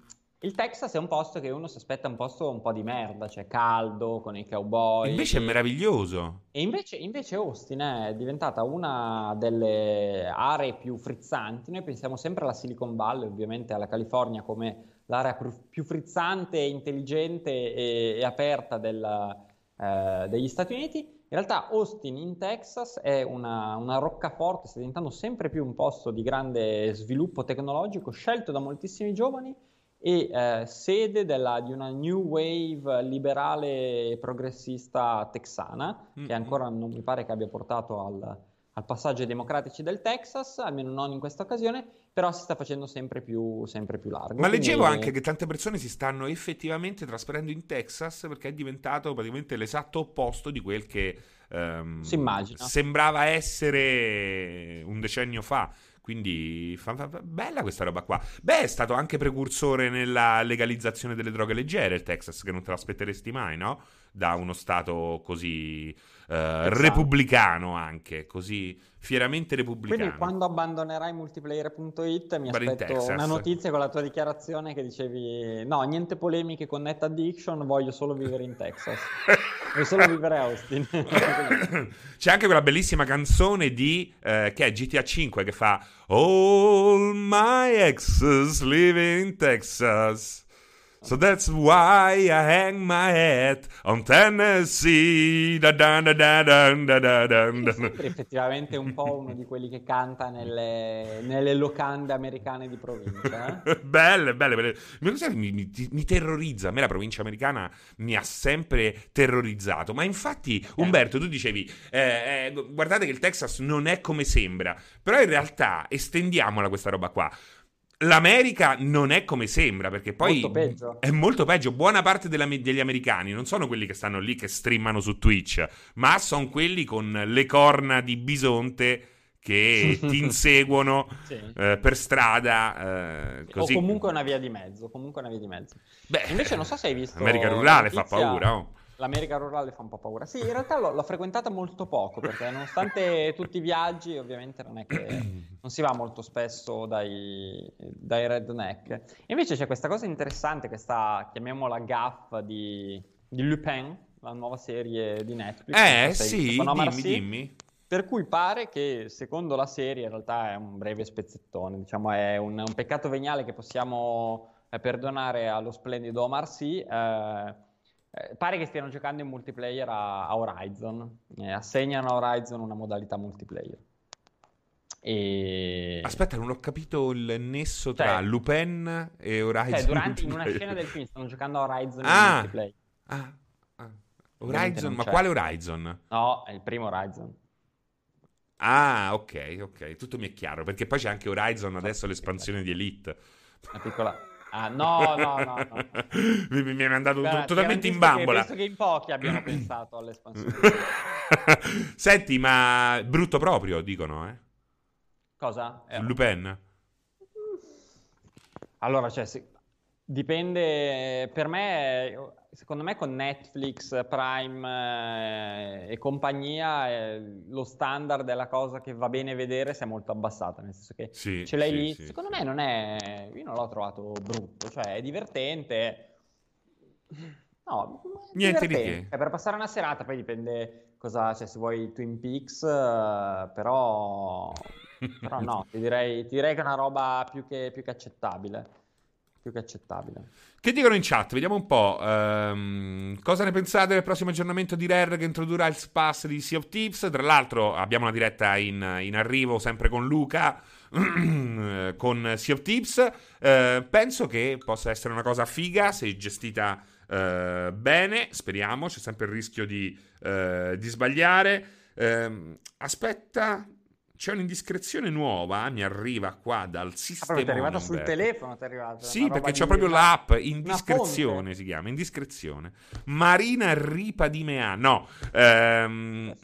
il Texas è un posto che uno si aspetta un posto un po' di merda, cioè caldo, con i cowboy. Invece è meraviglioso. E invece, invece Austin è diventata una delle aree più frizzanti. Noi pensiamo sempre alla Silicon Valley, ovviamente alla California, come l'area più frizzante, intelligente e, e aperta del, eh, degli Stati Uniti. In realtà Austin in Texas è una, una roccaforte, sta diventando sempre più un posto di grande sviluppo tecnologico, scelto da moltissimi giovani e eh, sede della, di una new wave liberale e progressista texana, mm-hmm. che ancora non mi pare che abbia portato al, al passaggio ai democratici del Texas, almeno non in questa occasione, però si sta facendo sempre più, sempre più largo. Ma quindi... leggevo anche che tante persone si stanno effettivamente trasferendo in Texas perché è diventato praticamente l'esatto opposto di quel che ehm, si immagina sembrava essere un decennio fa. Quindi fa, fa, fa, bella questa roba qua. Beh, è stato anche precursore nella legalizzazione delle droghe leggere il Texas, che non te l'aspetteresti mai, no? Da uno stato così eh, repubblicano, anche così fieramente repubblicano. Quindi quando abbandonerai multiplayer punto it mi Bar aspetto una notizia con la tua dichiarazione che dicevi no, niente polemiche con Net Addiction, voglio solo vivere in Texas. Voglio solo vivere a Austin. C'è anche quella bellissima canzone di eh, che è G T A cinque che fa All my exes live in Texas, so that's why I hang my head on Tennessee. Da da da da da da da da da. Sempre effettivamente un po' uno di quelli che canta nelle, nelle locande americane di provincia. Eh? Belle, belle, belle. Mi, mi, mi terrorizza. A me la provincia americana mi ha sempre terrorizzato. Ma infatti, Umberto, tu dicevi: eh, eh, guardate che il Texas non è come sembra. Però in realtà estendiamola questa roba qua. L'America non è come sembra, perché poi molto peggio. È molto peggio. Buona parte della, degli americani non sono quelli che stanno lì che streamano su Twitch, ma sono quelli con le corna di bisonte che ti inseguono sì. eh, per strada. Eh, così. O comunque una via di mezzo. Comunque una via di mezzo. Beh, invece non so se hai visto. L'America rurale fa paura, oh. L'America rurale fa un po' paura. Sì, in realtà l'ho, l'ho frequentata molto poco, perché nonostante tutti i viaggi, ovviamente non è che non si va molto spesso dai, dai redneck. E invece c'è questa cosa interessante, questa, chiamiamola gaffa di, di Lupin, la nuova serie di Netflix. Eh, sì, dimmi, sì, dimmi. Per cui pare che, secondo la serie, in realtà è un breve spezzettone, diciamo è un, un peccato veniale che possiamo eh, perdonare allo splendido Omar Sy, eh, Eh, pare che stiano giocando in multiplayer a, a Horizon, eh, assegnano a Horizon una modalità multiplayer. E... Aspetta, non ho capito il nesso tra cioè, Lupin e Horizon. Cioè, durante, in una scena del film stanno giocando a Horizon ah, in multiplayer. Ah, ah, Horizon, ma c'è. Quale Horizon? No, è il primo Horizon. Ah, ok, ok, tutto mi è chiaro, perché poi c'è anche Horizon adesso, l'espansione di Elite. Una piccola... Ah, no, no, no, no. Mi, mi è mandato guarda, totalmente in bambola. Che, penso che in pochi abbiano pensato all'espansione. Senti, ma brutto proprio, dicono, eh? Cosa? Eh, Lupin? Allora, cioè, se... dipende... Per me, secondo me con Netflix, Prime eh, e compagnia, eh, lo standard della cosa che va bene vedere si è molto abbassata, nel senso che sì, ce l'hai sì, lì. Sì, secondo sì. me non è... Io non l'ho trovato brutto, cioè è divertente. No, è niente divertente. Di che. È per passare una serata, poi dipende cosa... Cioè se vuoi Twin Peaks, però... però no, ti direi, ti direi che è una roba più che, più che accettabile. Più che accettabile. Che dicono in chat? Vediamo un po'. Ehm, cosa ne pensate del prossimo aggiornamento di Rare che introdurrà il pass di Sea of Thieves? Tra l'altro abbiamo una diretta in, in arrivo sempre con Luca con Sea of Thieves. Eh, penso che possa essere una cosa figa se gestita eh, bene. Speriamo, c'è sempre il rischio di, eh, di sbagliare. Eh, aspetta... C'è un'indiscrezione nuova, mi arriva qua dal sistema. Ah, ti è arrivata sul telefono, ti è arrivata. Sì, perché c'è proprio l'app, indiscrezione si chiama, indiscrezione. Marina Ripa di Mea, no. Ehm...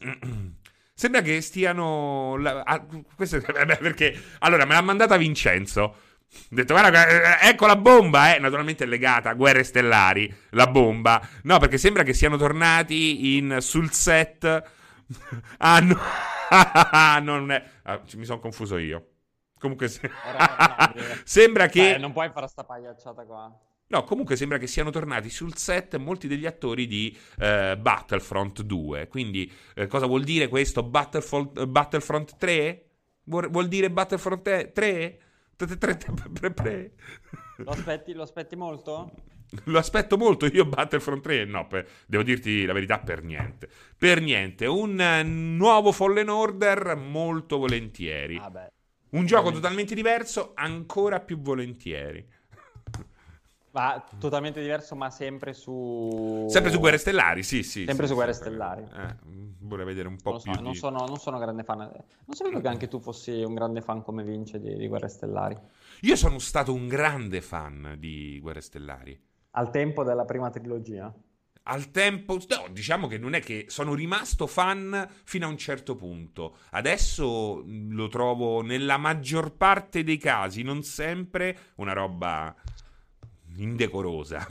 Sembra che stiano... La... Ah, questo... Beh, perché... Allora, me l'ha mandata Vincenzo. Ho detto, guarda, ecco la bomba, eh. Naturalmente è legata a Guerre Stellari, la bomba. No, perché sembra che siano tornati in... sul set... Ah, no... non è... ah, mi sono confuso io. Comunque se... sembra che Beh, non puoi fare sta pagliacciata qua. No, comunque sembra che siano tornati sul set molti degli attori di eh, Battlefront due. Quindi eh, cosa vuol dire questo? Battlefront, Battlefront tre? Vuol, vuol dire Battlefront tre? Lo aspetti, lo aspetti molto? Lo aspetto molto, io Battlefront tre no, per, devo dirti la verità, per niente. Per niente, un uh, nuovo Fallen Order molto volentieri. Ah beh, un gioco totalmente diverso, ancora più volentieri. Ma totalmente diverso, ma sempre su... Sempre su Guerre Stellari, sì, sì. Sempre sì, su Guerre sempre... Stellari. Eh, vorrei vedere un po' non più so, di... Non sono, non sono grande fan. Non sapevo che anche tu fossi un grande fan come Vince di, di Guerre Stellari. Io sono stato un grande fan di Guerre Stellari. Al tempo della prima trilogia? Al tempo, no, diciamo che non è che sono rimasto fan fino a un certo punto. Adesso lo trovo nella maggior parte dei casi, non sempre, una roba indecorosa.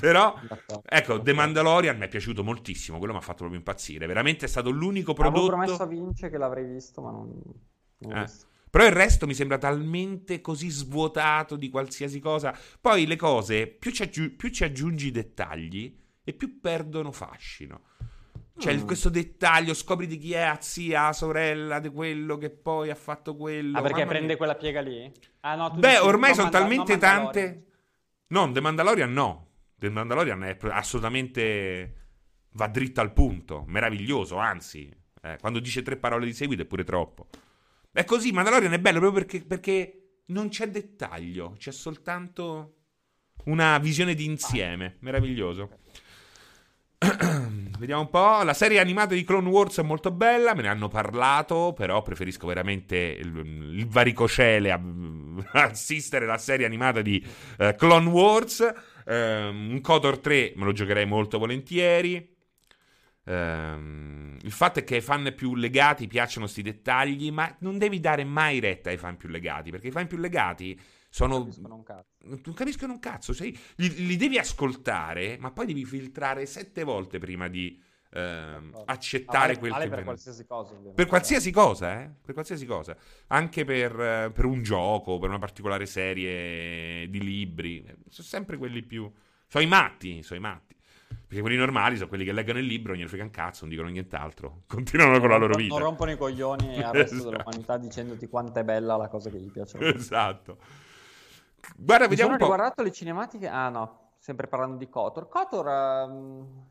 Però, ecco, The Mandalorian mi è piaciuto moltissimo, quello mi ha fatto proprio impazzire. Veramente è stato l'unico prodotto... Avevo promesso a Vince che l'avrei visto, ma non... non eh. visto. Però il resto mi sembra talmente così svuotato di qualsiasi cosa. Poi le cose, più ci, aggi- più ci aggiungi dettagli... e più perdono fascino. Cioè mm. questo dettaglio, scopri di chi è a zia, a sorella di quello che poi ha fatto quello. Ah, perché mamma prende mia. Quella piega lì? Ah, no, tu beh, dici, ormai sono Mandal- talmente tante. No, The Mandalorian no. The Mandalorian è assolutamente, va dritto al punto, meraviglioso, anzi, eh, quando dice tre parole di seguito è pure troppo. È così, Mandalorian è bello proprio perché, perché non c'è dettaglio, c'è soltanto una visione di insieme, ah. meraviglioso. Vediamo un po'. La serie animata di Clone Wars è molto bella, me ne hanno parlato, però preferisco veramente il, il varicocele a, a assistere la serie animata di uh, Clone Wars. Un um, Kotor tre me lo giocherei molto volentieri. Um, il fatto è che ai fan più legati piacciono sti dettagli, ma non devi dare mai retta ai fan più legati, perché i fan più legati sono... Non capiscono un cazzo. Non capiscono un cazzo, sei... li, li devi ascoltare, ma poi devi filtrare sette volte prima di ehm, accettare vale, quel vale che per qualsiasi cosa, ovviamente. Per qualsiasi cosa, eh? Per qualsiasi cosa, anche per, per un gioco, per una particolare serie di libri. Sono sempre quelli più. Sono i matti, sono i matti. Perché quelli normali sono quelli che leggono il libro, non gliene frega un cazzo, non dicono nient'altro, continuano non con la loro vita, non rompono i coglioni al resto esatto. dell'umanità dicendoti quanto è bella la cosa che gli piace. Esatto. Guarda, mi vediamo un po'. Ho guardato le cinematiche. Ah no, sempre parlando di Kotor. Kotor, um,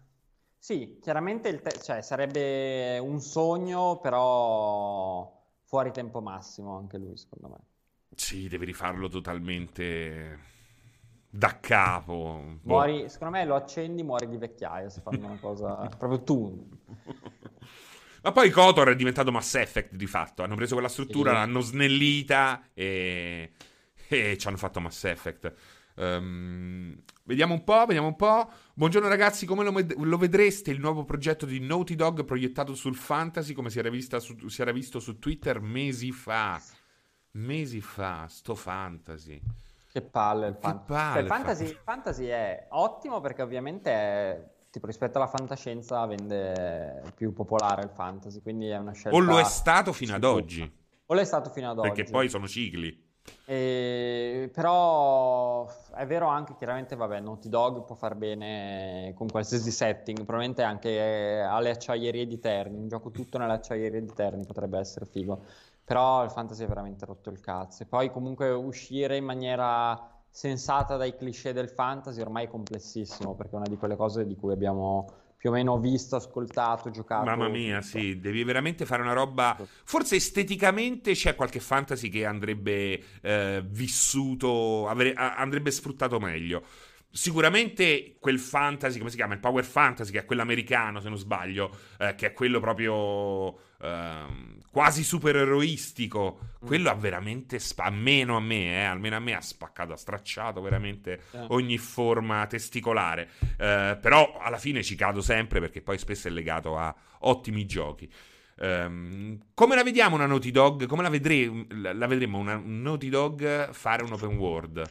sì, chiaramente il te- cioè, sarebbe un sogno, però fuori tempo massimo anche lui, secondo me. Sì, devi rifarlo totalmente da capo. Muori, boh. Secondo me lo accendi, muori di vecchiaia se fanno una cosa proprio tu. Ma poi Kotor è diventato Mass Effect di fatto. Hanno preso quella struttura, e... l'hanno snellita e... e ci hanno fatto Mass Effect. Um, vediamo un po', vediamo un po'. Buongiorno ragazzi, come lo, med- lo vedreste il nuovo progetto di Naughty Dog proiettato sul fantasy, come si era, vista su- si era visto su Twitter mesi fa? Mesi fa, sto fantasy. Che palle il fan- che palle, cioè, il fantasy. Il fantasy è ottimo perché ovviamente è... tipo rispetto alla fantascienza vende più popolare il fantasy, quindi è una scelta... O lo è stato fino ad oggi. O lo è stato fino ad perché oggi. Perché poi sono cicli. Eh, però è vero anche chiaramente vabbè Naughty Dog può far bene con qualsiasi setting, probabilmente anche alle acciaierie di Terni, un gioco tutto nelle acciaierie di Terni potrebbe essere figo, però il fantasy è veramente rotto il cazzo e poi comunque uscire in maniera sensata dai cliché del fantasy ormai è complessissimo perché è una di quelle cose di cui abbiamo più o meno visto, ascoltato, giocato. Mamma mia, tutto. Sì, devi veramente fare una roba. Forse esteticamente c'è qualche fantasy che andrebbe eh, vissuto, avre... andrebbe sfruttato meglio. Sicuramente quel fantasy, come si chiama? Il power fantasy, che è quello americano, se non sbaglio, eh, che è quello proprio eh, quasi supereroistico. Mm. Quello ha veramente, sp- almeno a me, eh, almeno a me ha spaccato, ha stracciato veramente eh. ogni forma testicolare. Eh, però alla fine ci cado sempre, perché poi spesso è legato a ottimi giochi. Um, come la vediamo una Naughty Dog? Come la, vedre- la vedremo una Naughty Dog fare un open world?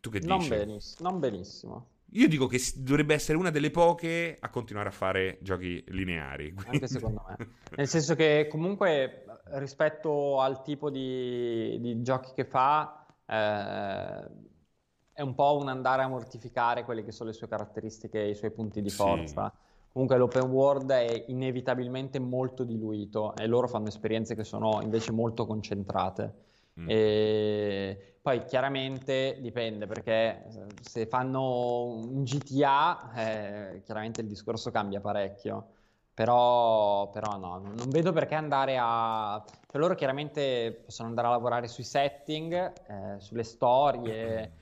Tu che dici? Non benissimo, non benissimo. Io dico che dovrebbe essere una delle poche a continuare a fare giochi lineari. Quindi... Anche secondo me. Nel senso che comunque rispetto al tipo di, di giochi che fa eh, è un po' un andare a mortificare quelle che sono le sue caratteristiche, i suoi punti di forza. Sì. Comunque l'open world è inevitabilmente molto diluito e loro fanno esperienze che sono invece molto concentrate. Mm. E... poi chiaramente dipende, perché se fanno un G T A eh, chiaramente il discorso cambia parecchio, però, però no, non vedo perché andare a... Cioè loro chiaramente possono andare a lavorare sui setting, eh, sulle storie,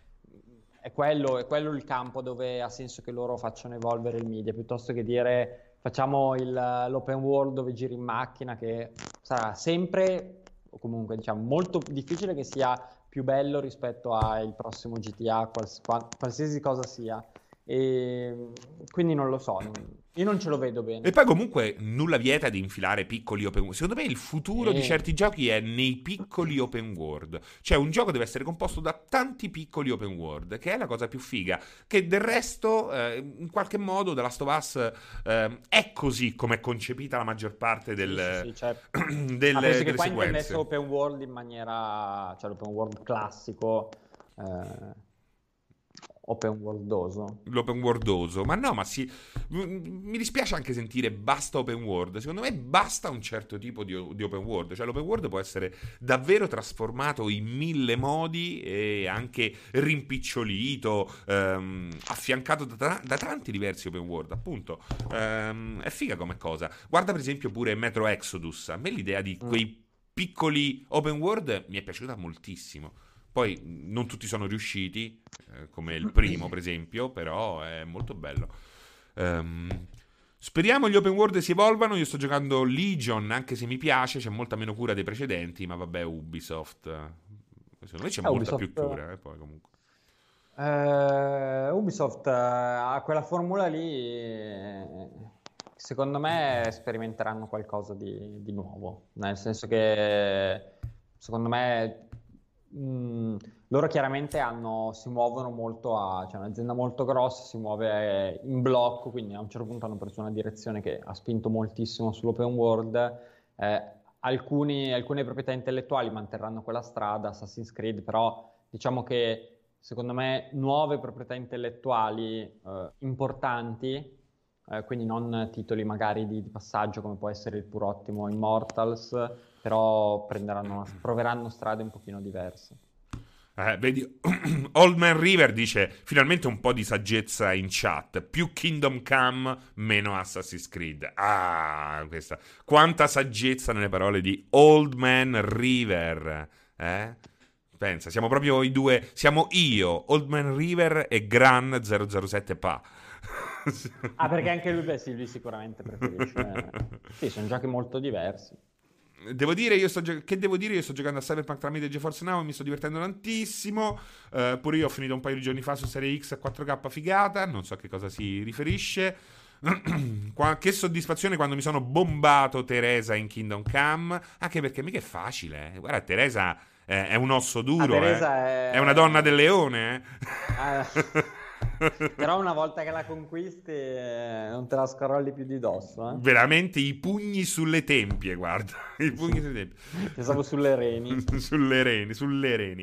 è quello, è quello il campo dove ha senso che loro facciano evolvere il media, piuttosto che dire facciamo il, l'open world dove giri in macchina, che sarà sempre, o comunque diciamo, molto difficile che sia... più bello rispetto al prossimo G T A, quals- qual- qualsiasi cosa sia. E quindi non lo so, io non ce lo vedo bene. E poi comunque nulla vieta di infilare piccoli open world. Secondo me il futuro e... di certi giochi è nei piccoli open world. Cioè un gioco deve essere composto da tanti piccoli open world, che è la cosa più figa. Che del resto eh, in qualche modo The Last of Us eh, è così come è concepita la maggior parte del, sì, sì, sì, cioè... del, ma penso delle che qua sequenze. Messo open world in maniera, cioè l'open world classico eh... open worldoso. L'open worldoso, ma no, ma sì. Mi dispiace anche sentire basta open world. Secondo me basta un certo tipo di, di open world. Cioè l'open world può essere davvero trasformato in mille modi e anche rimpicciolito, ehm, affiancato da, da tanti diversi open world, appunto. Ehm, è figa come cosa. Guarda per esempio pure Metro Exodus. A me l'idea di quei piccoli open world mi è piaciuta moltissimo. Poi non tutti sono riusciti, eh, come il primo per esempio, però è molto bello. Um, speriamo gli open world si evolvano, io sto giocando Legion, anche se mi piace, c'è molta meno cura dei precedenti, ma vabbè Ubisoft, secondo me c'è eh, molta Ubisoft, più cura eh, poi comunque. Eh, Ubisoft ha eh, quella formula lì, eh, secondo me sperimenteranno qualcosa di, di nuovo, nel senso che secondo me... Mm, loro chiaramente hanno, si muovono molto a, cioè un'azienda molto grossa si muove in blocco, quindi a un certo punto hanno preso una direzione che ha spinto moltissimo sull'open world. eh, alcuni, alcune proprietà intellettuali manterranno quella strada, Assassin's Creed, però diciamo che secondo me nuove proprietà intellettuali eh, importanti, eh, quindi non titoli magari di, di passaggio come può essere il pur ottimo Immortals, però prenderanno, proveranno strade un pochino diverse. Eh, vedi, Old Man River dice finalmente un po' di saggezza in chat, più Kingdom Come, meno Assassin's Creed. Ah, questa quanta saggezza nelle parole di Old Man River, eh? Pensa, siamo proprio i due, siamo io, Old Man River e Gran zero zero sette Pa. Ah, perché anche lui, beh, sì, lui sicuramente preferisce. Sì, sono giochi molto diversi. Devo dire, io sto gio- che devo dire, io sto giocando a Cyberpunk tramite GeForce Now e mi sto divertendo tantissimo. Uh, pure io ho finito un paio di giorni fa su Serie X a quattro K figata, non so a che cosa si riferisce. Qua- che soddisfazione quando mi sono bombato Teresa in Kingdom Come, anche perché mica è facile. Eh. Guarda, Teresa eh, è un osso duro, eh. è... è una donna del leone. Eh. Però una volta che la conquisti eh, non te la scarolli più di dosso, eh? Veramente i pugni sulle tempie, guarda, i pugni sulle tempie. Pensavo sulle reni. Sulle reni, sulle reni.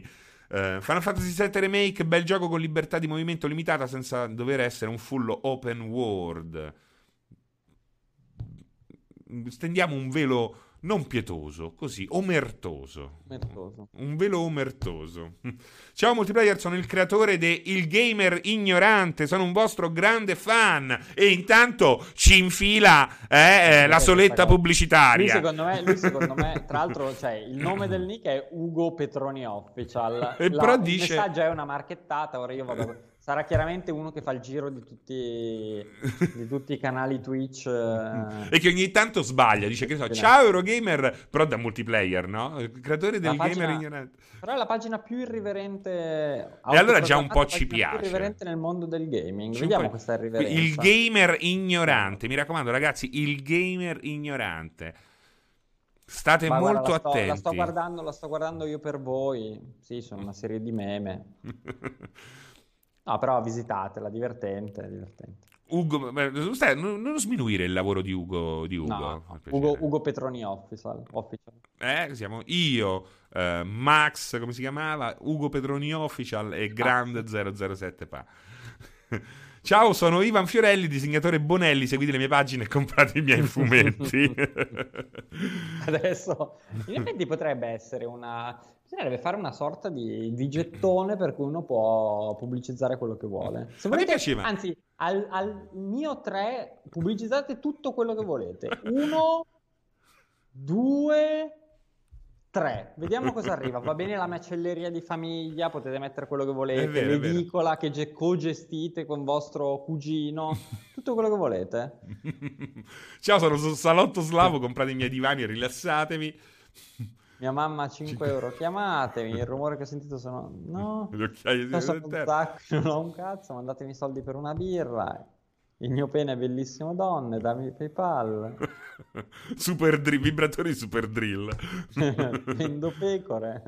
Uh, Final Fantasy sette Remake, bel gioco con libertà di movimento limitata senza dover essere un full open world. Stendiamo un velo non pietoso, così, omertoso. Mertoso. Un velo omertoso. Ciao Multiplayer, sono il creatore di Il Gamer Ignorante, sono un vostro grande fan e intanto ci infila eh, la soletta pubblicitaria. Lui secondo me, lui secondo me tra l'altro, cioè, il nome del nick è Ugo Petroni Official. E la, però dice... Il messaggio è una marchettata, ora io vado... Sarà chiaramente uno che fa il giro di tutti, di tutti i canali Twitch. Eh. E che ogni tanto sbaglia, dice che so, ciao Eurogamer, però da Multiplayer, no? Il creatore del pagina, Gamer Ignorante. Però è la pagina più irriverente. E allora già un po' ci piace. Più irriverente nel mondo del gaming. Ci Vediamo questa irriverenza. Il Gamer Ignorante, mi raccomando ragazzi, Il Gamer Ignorante. State Ma molto guarda, la attenti. Sto, la, sto guardando, la sto guardando io per voi. Sì, sono una serie di meme. No, però visitatela, divertente, divertente. Ugo, stai, non, non sminuire il lavoro di Ugo di Ugo, no, Ugo, Ugo Petroni Official, Official. Eh, siamo io, eh, Max, come si chiamava? Ugo Petroni Official e Grand zero zero sette Pa. Ciao, sono Ivan Fiorelli, disegnatore Bonelli, seguite le mie pagine e comprate i miei fumetti. Adesso, in effetti potrebbe essere una... Bisognerebbe fare una sorta di, di gettone per cui uno può pubblicizzare quello che vuole. Se volete, piaceva. Anzi, al, al mio tre pubblicizzate tutto quello che volete. Uno, due... Tre, vediamo cosa arriva. Va bene la macelleria di famiglia, potete mettere quello che volete, vero, l'edicola che ge- co-gestite con vostro cugino, tutto quello che volete. Ciao, sono sul Salotto Slavo, comprate i miei divani e rilassatevi. Mia mamma cinque euro, chiamatemi, il rumore che ho sentito sono... No, gli occhiali di sono un sacco, non ho un cazzo, mandatemi i soldi per una birra, il mio pene è bellissimo donne, dammi PayPal. Super drill, vibratori super drill. Vendo pecore.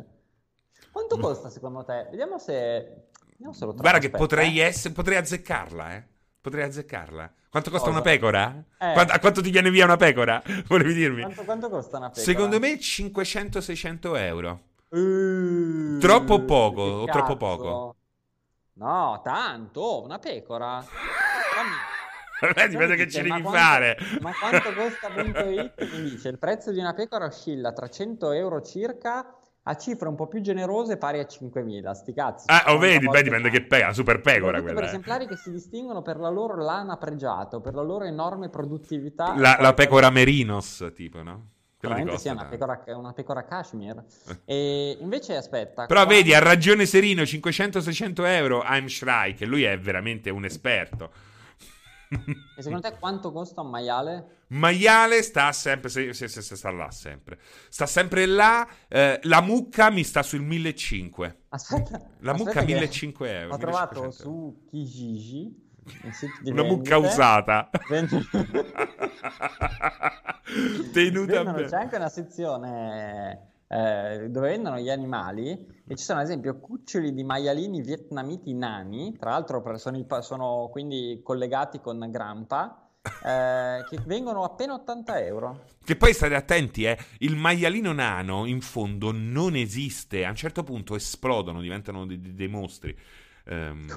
Quanto costa secondo te? Vediamo se... Vediamo se lo trovo. Guarda che aspetta, potrei, eh. ess- potrei azzeccarla, eh. Potrei azzeccarla. Quanto costa Cosa? una pecora? Eh. Quanto, a quanto ti viene via una pecora? Volevi dirmi? Quanto, quanto costa una pecora? Secondo me cinquecento seicento euro. Uh, troppo poco o troppo poco? No, tanto. Una pecora. Dipende che dice, ci devi fare. Ma quanto costa punto it? Mi dice il prezzo di una pecora oscilla trecento euro circa a cifre un po' più generose pari a cinquemila, sti cazzi. Ah, o vedi, beh, dipende che pega, super pecora quella. Per eh. esemplari che si distinguono per la loro lana pregiata, per la loro enorme produttività. La, la pecora merinos, tipo, no? Quella di costa, sì, è una pecora, una pecora cashmere. E invece, aspetta. Però quando... vedi, ha ragione Serino, cinquecento seicento euro, I'm Shrike, lui è veramente un esperto. E secondo te quanto costa un maiale? Maiale sta sempre se, se, se, se sta là sempre. Sta sempre là, eh, la mucca mi sta sul millecinquecento. Aspetta, la aspetta mucca millecinquecento euro. Ho trovato su Kijiji una vendite, mucca usata vend... tenuta vendono, c'è anche una sezione eh, dove vendono gli animali e ci sono ad esempio cuccioli di maialini vietnamiti nani, tra l'altro sono, il, sono quindi collegati con Grampa. Eh, che vengono appena ottanta euro. Che poi state attenti, eh, il maialino nano in fondo non esiste. A un certo punto esplodono, diventano dei, dei mostri. Um,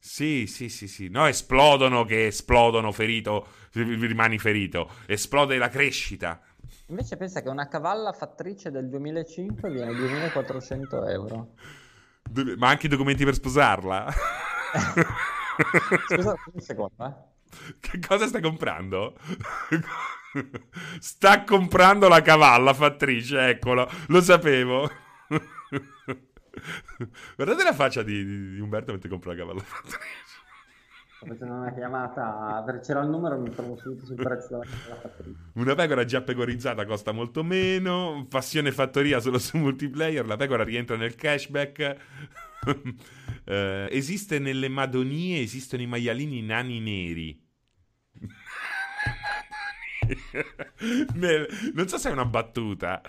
sì, sì, sì, sì. No, esplodono, che esplodono, ferito, rimani ferito. Esplode la crescita. Invece pensa che una cavalla fattrice del duemilacinque viene duemilaquattrocento euro. Do- ma anche i documenti per sposarla? Scusa, un secondo, eh. Che cosa stai comprando? Sta comprando la cavalla fattrice, eccolo, lo sapevo. Guardate la faccia di, di, di Umberto mentre compra la cavalla fattrice. Sto facendo una chiamata, c'era il numero, mi trovo subito sul prezzo della cavalla fattrice. Una pecora già pecorizzata costa molto meno, passione fattoria solo su multiplayer, la pecora rientra nel cashback. Uh, esiste nelle Madonie, esistono i maialini nani neri. Nel... Non so se è una battuta.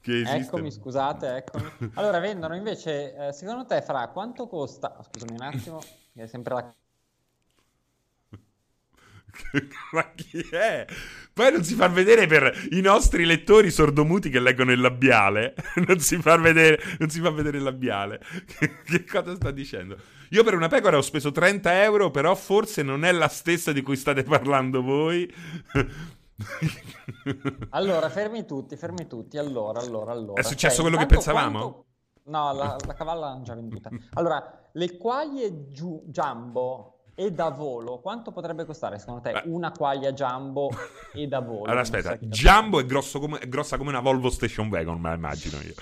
Che esiste... Eccomi, scusate, eccomi. Allora vendono invece, eh, secondo te Fra, quanto costa? Oh, scusami un attimo, è sempre la... Ma chi è? Poi non si fa vedere per i nostri lettori sordomuti che leggono il labiale. Non si fa vedere, non si fa vedere il labiale. Che, che cosa sta dicendo? Io per una pecora ho speso trenta euro, però forse non è la stessa di cui state parlando voi. Allora, fermi tutti, fermi tutti. Allora, allora, allora. È successo okay, quello che pensavamo? Quanto... No, la, la cavalla l'hanno già venduta. Allora, le quaglie giu- Jumbo... E da volo, quanto potrebbe costare secondo te Beh. una quaglia Jumbo e da volo? Allora aspetta, so Jumbo è, grosso come, è grossa come una Volvo Station Wagon, me la immagino io.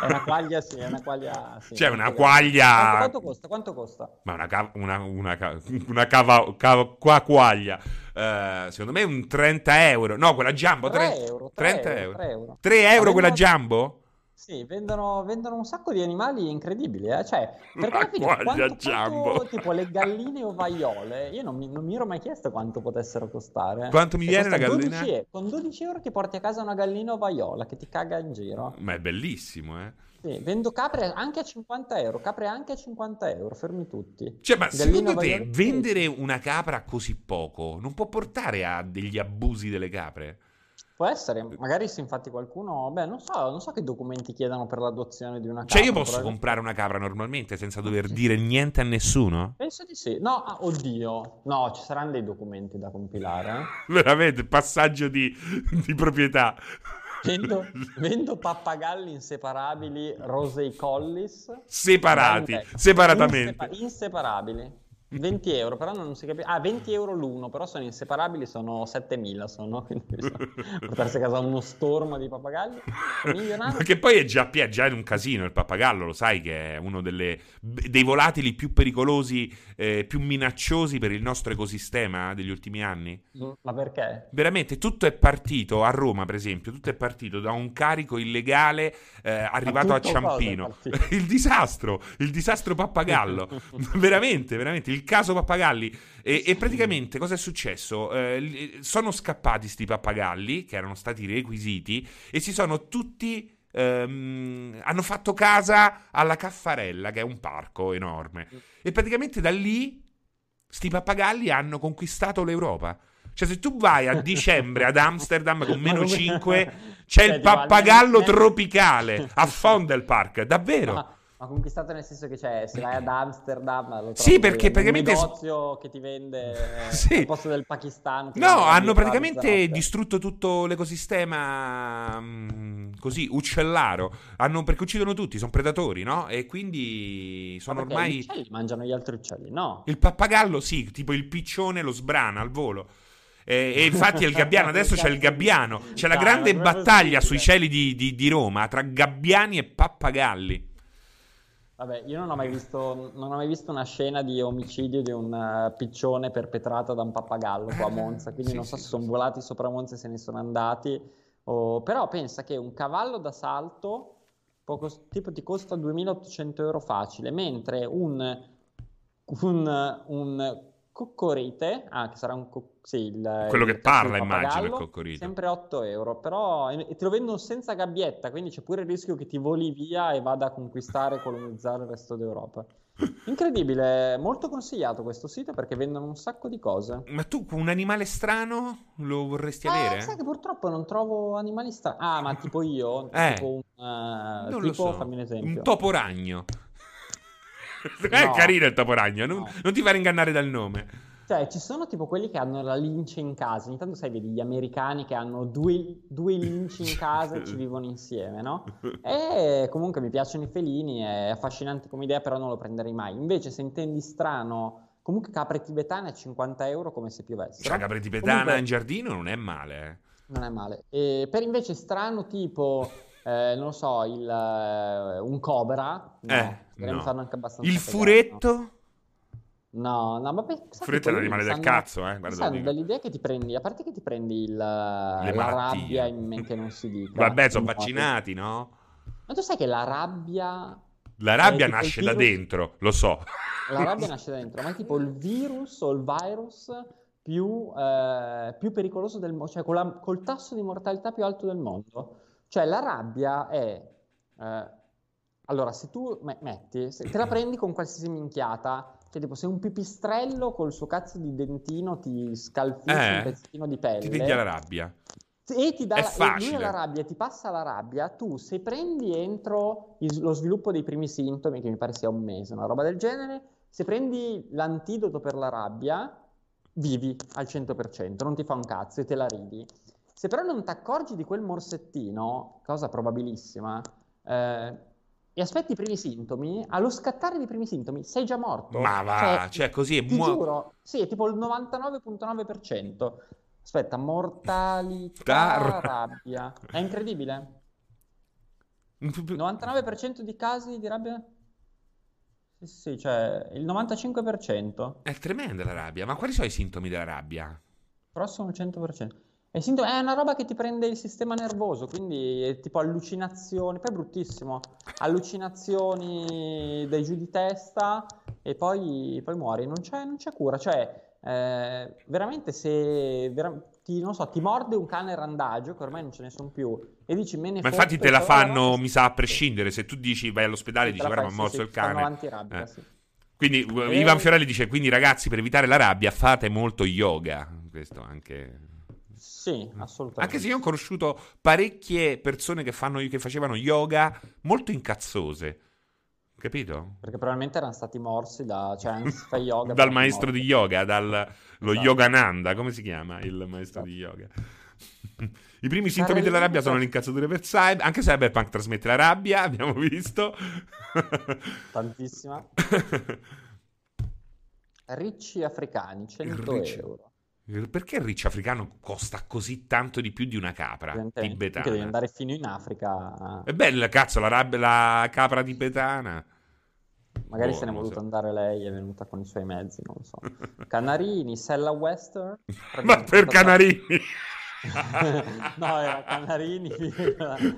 È una quaglia, sì, è una quaglia... Sì, cioè una quaglia... Quanto costa? Quanto costa? Ma una cava... Una, una cava... Una cava, cava qua quaglia... Uh, secondo me è un trenta euro. No, quella Jumbo... tre euro. trenta euro. tre euro, tre euro quella Jumbo? Sì, vendono, vendono un sacco di animali incredibili, eh? Cioè, perché alla fine quanto, quanto, tipo le galline ovaiole, io non mi, non mi ero mai chiesto quanto potessero costare. Quanto mi viene la gallina? dodici, con dodici euro ti porti a casa una gallina ovaiola che ti caga in giro. Ma è bellissimo, eh? Sì, vendo capre anche a cinquanta euro, capre anche a cinquanta euro, fermi tutti. Cioè, ma galline secondo te vendere una capra così poco non può portare a degli abusi delle capre? Può essere, magari se infatti qualcuno, beh non so, non so che documenti chiedano per l'adozione di una capra. Cioè io posso però... comprare una capra normalmente senza dover dire niente a nessuno? Penso di sì, no, ah, oddio, no, ci saranno dei documenti da compilare. Veramente, passaggio di, di proprietà. Vendo, vendo pappagalli inseparabili, rosei collis. Separati, separatamente. Insepa- inseparabili. venti euro, però non si capisce. Ah, venti euro l'uno, però sono inseparabili, sono settemila, sono, quindi bisogna portarsi a casa uno stormo di pappagalli. Ma che poi è già, è già in un casino il pappagallo, lo sai che è uno delle, dei volatili più pericolosi, eh, più minacciosi per il nostro ecosistema degli ultimi anni. Ma perché? Veramente, tutto è partito, a Roma per esempio, tutto è partito da un carico illegale eh, arrivato a Ciampino. Il disastro, il disastro pappagallo. Veramente, veramente, il Il caso pappagalli. E, e praticamente cosa è successo? Eh, sono scappati sti pappagalli che erano stati requisiti e si sono tutti ehm, hanno fatto casa alla Caffarella, che è un parco enorme, e praticamente da lì sti pappagalli hanno conquistato l'Europa. Cioè, se tu vai a dicembre ad Amsterdam con meno cinque, c'è il pappagallo tropicale a Fondel Park, davvero. Ma conquistato nel senso che c'è, se vai ad Amsterdam lo sì, perché praticamente un negozio che ti vende sì. al posto del Pakistan. No, hanno praticamente distrutto tutto l'ecosistema così, uccellaro. Hanno, perché uccidono tutti, sono predatori, no? E quindi sono ormai... Gli uccelli mangiano gli altri uccelli, no? Il pappagallo, sì, tipo il piccione lo sbrana al volo. E, e infatti è il gabbiano, adesso c'è il gabbiano. C'è la grande battaglia sui cieli di, di, di Roma tra gabbiani e pappagalli. Vabbè, io non ho mai visto, non ho mai visto una scena di omicidio di un piccione perpetrato da un pappagallo qua a Monza, quindi sì, non so sì, se sì. sono volati sopra Monza e se ne sono andati, oh, però pensa che un cavallo da salto poco, tipo ti costa duemilaottocento euro facile, mentre un, un, un coccorite, ah che sarà un co- sì, il, quello il, che parla immagino il coccorite, sempre otto euro, però e te lo vendono senza gabbietta, quindi c'è pure il rischio che ti voli via e vada a conquistare e colonizzare il resto d'Europa. Incredibile, molto consigliato questo sito perché vendono un sacco di cose. Ma tu un animale strano lo vorresti eh, avere? Sai che purtroppo non trovo animali strani. Ah, ma tipo io, eh, tipo, un, uh, non tipo lo so. Fammi un esempio, un topo ragno. No. È carino il toporagno, non, no. non ti fare ingannare dal nome. Cioè, ci sono tipo quelli che hanno la lince in casa. Intanto sai, vedi gli americani che hanno due, due linci in casa e ci vivono insieme, no? E comunque mi piacciono i felini, è affascinante come idea, però non lo prenderei mai. Invece se intendi strano, comunque capre tibetana è cinquanta euro come se piovesse. Cioè capre tibetana comunque, in giardino non è male. Non è male. E per invece strano tipo... Eh, non lo so, il, uh, un cobra, no, eh, no. Fanno anche abbastanza il furetto, no, no, no, ma il furetto è l'animale del cazzo, eh, guarda, dall'idea che ti prendi, a parte che ti prendi il, la rabbia in mente non si dica, vabbè, sono vaccinati, no? Ma tu sai che la rabbia la rabbia eh, nasce virus... da dentro, lo so, la rabbia nasce da dentro, ma è tipo il virus o il virus più, eh, più pericoloso del mondo, cioè con la, col tasso di mortalità più alto del mondo. Cioè la rabbia è, eh, allora se tu me- metti, se te la prendi con qualsiasi minchiata, cioè tipo se un pipistrello col suo cazzo di dentino ti scalfisce eh, un pezzettino di pelle, ti piglia la rabbia. E ti dà è la, e lui la rabbia, ti passa la rabbia, tu se prendi entro il, lo sviluppo dei primi sintomi, che mi pare sia un mese, una roba del genere, se prendi l'antidoto per la rabbia, vivi al cento per cento, non ti fa un cazzo e te la ridi. Se però non ti accorgi di quel morsettino, cosa probabilissima, eh, e aspetti i primi sintomi, allo scattare dei primi sintomi sei già morto. Ma va, cioè, cioè così è muo- giuro, sì, è tipo il novantanove virgola nove per cento. Aspetta, mortalità rabbia. È incredibile. novantanove per cento di casi di rabbia? Sì, sì, cioè il novantacinque per cento. È tremenda la rabbia, ma quali sono i sintomi della rabbia? Prossimo cento per cento. È una roba che ti prende il sistema nervoso, quindi è tipo allucinazioni, poi è bruttissimo, allucinazioni dai giù di testa e poi, poi muori, non c'è, non c'è cura, cioè eh, veramente se vera- ti, non so, ti morde un cane randagio, che ormai non ce ne sono più, e dici me ne ma infatti te la fanno, mi sa, a prescindere, se tu dici vai all'ospedale e dici guarda mi ha morso sì, il cane. Antirabbia, eh. sì. Quindi e... Ivan Fiorelli dice, quindi ragazzi per evitare la rabbia fate molto yoga, questo anche... Sì, assolutamente. Anche se io ho conosciuto parecchie persone che, fanno, che facevano yoga molto incazzose, capito? Perché probabilmente erano stati morsi da, cioè, anche se fai yoga dal maestro morti. Di yoga, dal lo esatto. Yogananda, come si chiama il maestro esatto. di yoga? I primi sintomi della rabbia sono l'incazzatura per Cyberpunk, anche Cyberpunk trasmette la rabbia, abbiamo visto. Tantissima. Ricci africani, cento euro. Perché il riccio africano costa così tanto di più di una capra tibetana? Perché devi andare fino in Africa. È bella, cazzo, la, rab- la capra tibetana. Magari oh, se n'è voluta so. andare lei, è venuta con i suoi mezzi, non so. Canarini, Sella Western. Ma per Canarini! No, era Canarini.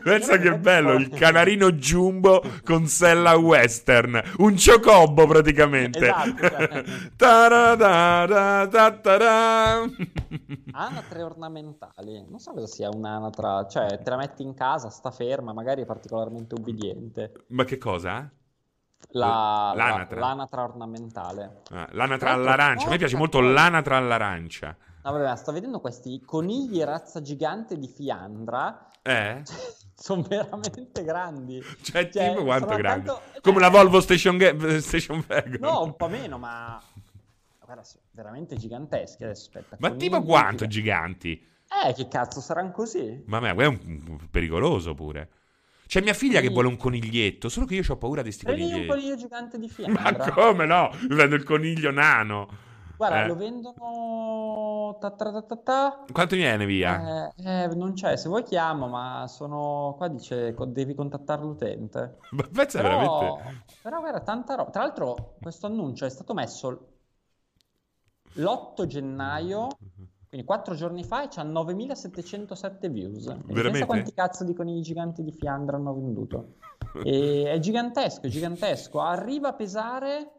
Pensa che bello, il canarino jumbo con Sella Western, un ciocobbo praticamente. Esatto. Anatre ornamentali, non so cosa sia un'anatra, cioè te la metti in casa, sta ferma, magari è particolarmente ubbidiente. Ma che cosa? La, l'anatra. La, l'anatra ornamentale, ah, l'anatra all'arancia, a me piace molto l'anatra all'arancia. No, vabbè, sto vedendo questi conigli razza gigante di Fiandra. Eh? Cioè, sono veramente grandi. Cioè, cioè tipo quanto grandi? Tanto... Come la Volvo Station, Ga- Station Wagon. No, un po' meno, ma... Guarda, sono veramente giganteschi. Adesso, aspetta. Ma tipo quanto giganti? giganti? Eh, che cazzo, saranno così? Ma a me è un... pericoloso pure. C'è mia figlia che vuole un coniglietto, solo che io ho paura di sti coniglietti. Prendi un coniglio gigante di Fiandra. Ma come no? Io vendo il coniglio nano. Guarda, eh. lo vendono... Ta ta ta ta ta. Quanto viene via? Eh, eh, non c'è, se vuoi chiamo, ma sono... Qua dice, devi contattare l'utente. Ma pensa però... veramente... Però guarda, tanta roba. Tra l'altro, questo annuncio è stato messo l'otto gennaio, quindi quattro giorni fa, e c'ha nove mila settecentosette views. Veramente? Pensa quanti cazzo di conigli giganti di Fiandra hanno venduto. E è gigantesco, è gigantesco. Arriva a pesare...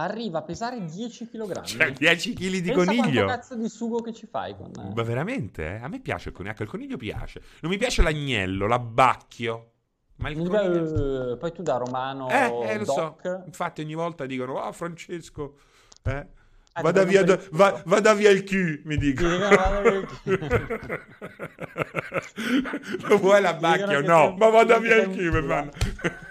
Arriva a pesare dieci chilogrammi. Cioè, dieci chili di Pensa coniglio. Pensa quanto cazzo di sugo che ci fai con... Eh. Ma veramente? Eh? A me piace il coniglio. Ecco, il coniglio piace. Non mi piace l'agnello, l'abbacchio. Ma il coniglio... Uh, poi tu da romano... Eh, eh lo doc... so. Infatti ogni volta dicono, ah, oh, Francesco, eh, ah, vada, via da, va, vada via il Q, mi dicono. Lo vuoi l'abbacchio? No, ma vada via il Q, mi fanno...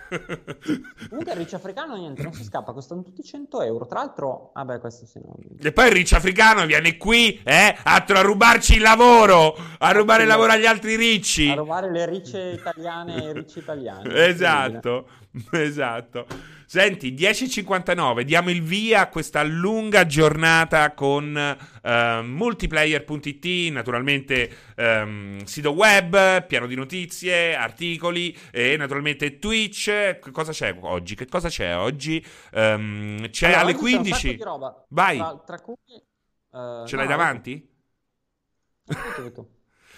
Comunque il riccio africano niente, non si scappa, costano tutti cento euro. Tra l'altro, vabbè, ah questo sì, no. E poi il riccio africano viene qui, eh, a, a rubarci il lavoro, a rubare sì, il lavoro agli altri ricci, a rubare le ricce italiane e i ricci italiani. Esatto, esatto. Senti, dieci e cinquantanove, diamo il via a questa lunga giornata con eh, multiplayer punto it, naturalmente ehm, sito web, piano di notizie, articoli e naturalmente Twitch. Cosa c'è oggi? Che cosa c'è oggi? Um, c'è allora, alle quindici. C'è un sacco di roba. Vai. Tra, tra cui, uh, ce no, l'hai davanti? No.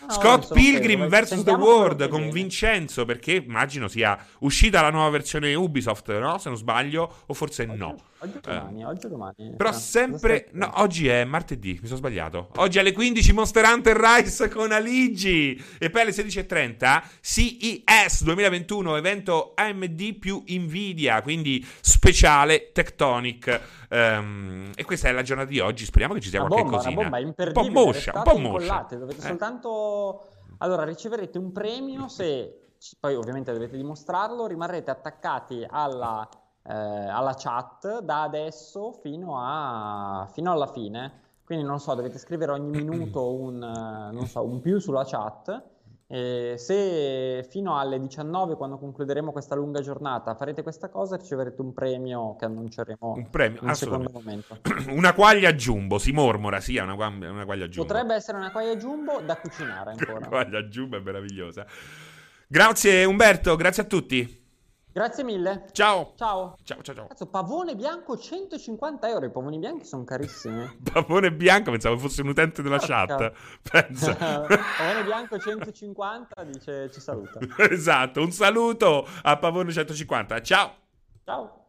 No, Scott Pilgrim vs The World con viene. Vincenzo, perché immagino sia uscita la nuova versione Ubisoft, no? Se non sbaglio, o forse oggi, no. Oggi domani, uh, oggi domani. Però no, sempre... No, oggi è martedì, mi sono sbagliato. Oggi alle quindici Monster Hunter Rise con Aligi. E poi alle sedici e trenta C E S duemilaventuno, evento A M D più Nvidia, quindi speciale Tectonic. Um, e questa è la giornata di oggi. Speriamo che ci sia una qualche bomba, cosina. Una bomba imperdibile. Un po' moscia, un po' moscia. Dovete eh. soltanto... Allora, riceverete un premio se... Poi ovviamente dovete dimostrarlo. Rimarrete attaccati alla, eh, alla chat da adesso fino, a... fino alla fine. Quindi non so, dovete scrivere ogni minuto un, non so, un più sulla chat. E se fino alle diciannove, quando concluderemo questa lunga giornata, farete questa cosa, riceverete un premio che annunceremo un premio, in un secondo momento. Una quaglia jumbo, si mormora, sì, una, una quaglia jumbo. Potrebbe essere una quaglia jumbo da cucinare ancora. Una quaglia jumbo è meravigliosa. Grazie Umberto, grazie a tutti. Grazie mille. Ciao. Ciao. Ciao, ciao, ciao. Cazzo, pavone bianco centocinquanta euro. I pavoni bianchi sono carissimi. Pavone bianco, pensavo fosse un utente della Porca. chat. Pensa. Pavone bianco centocinquanta dice ci saluta. Esatto, un saluto a Pavone centocinquanta. Ciao. Ciao.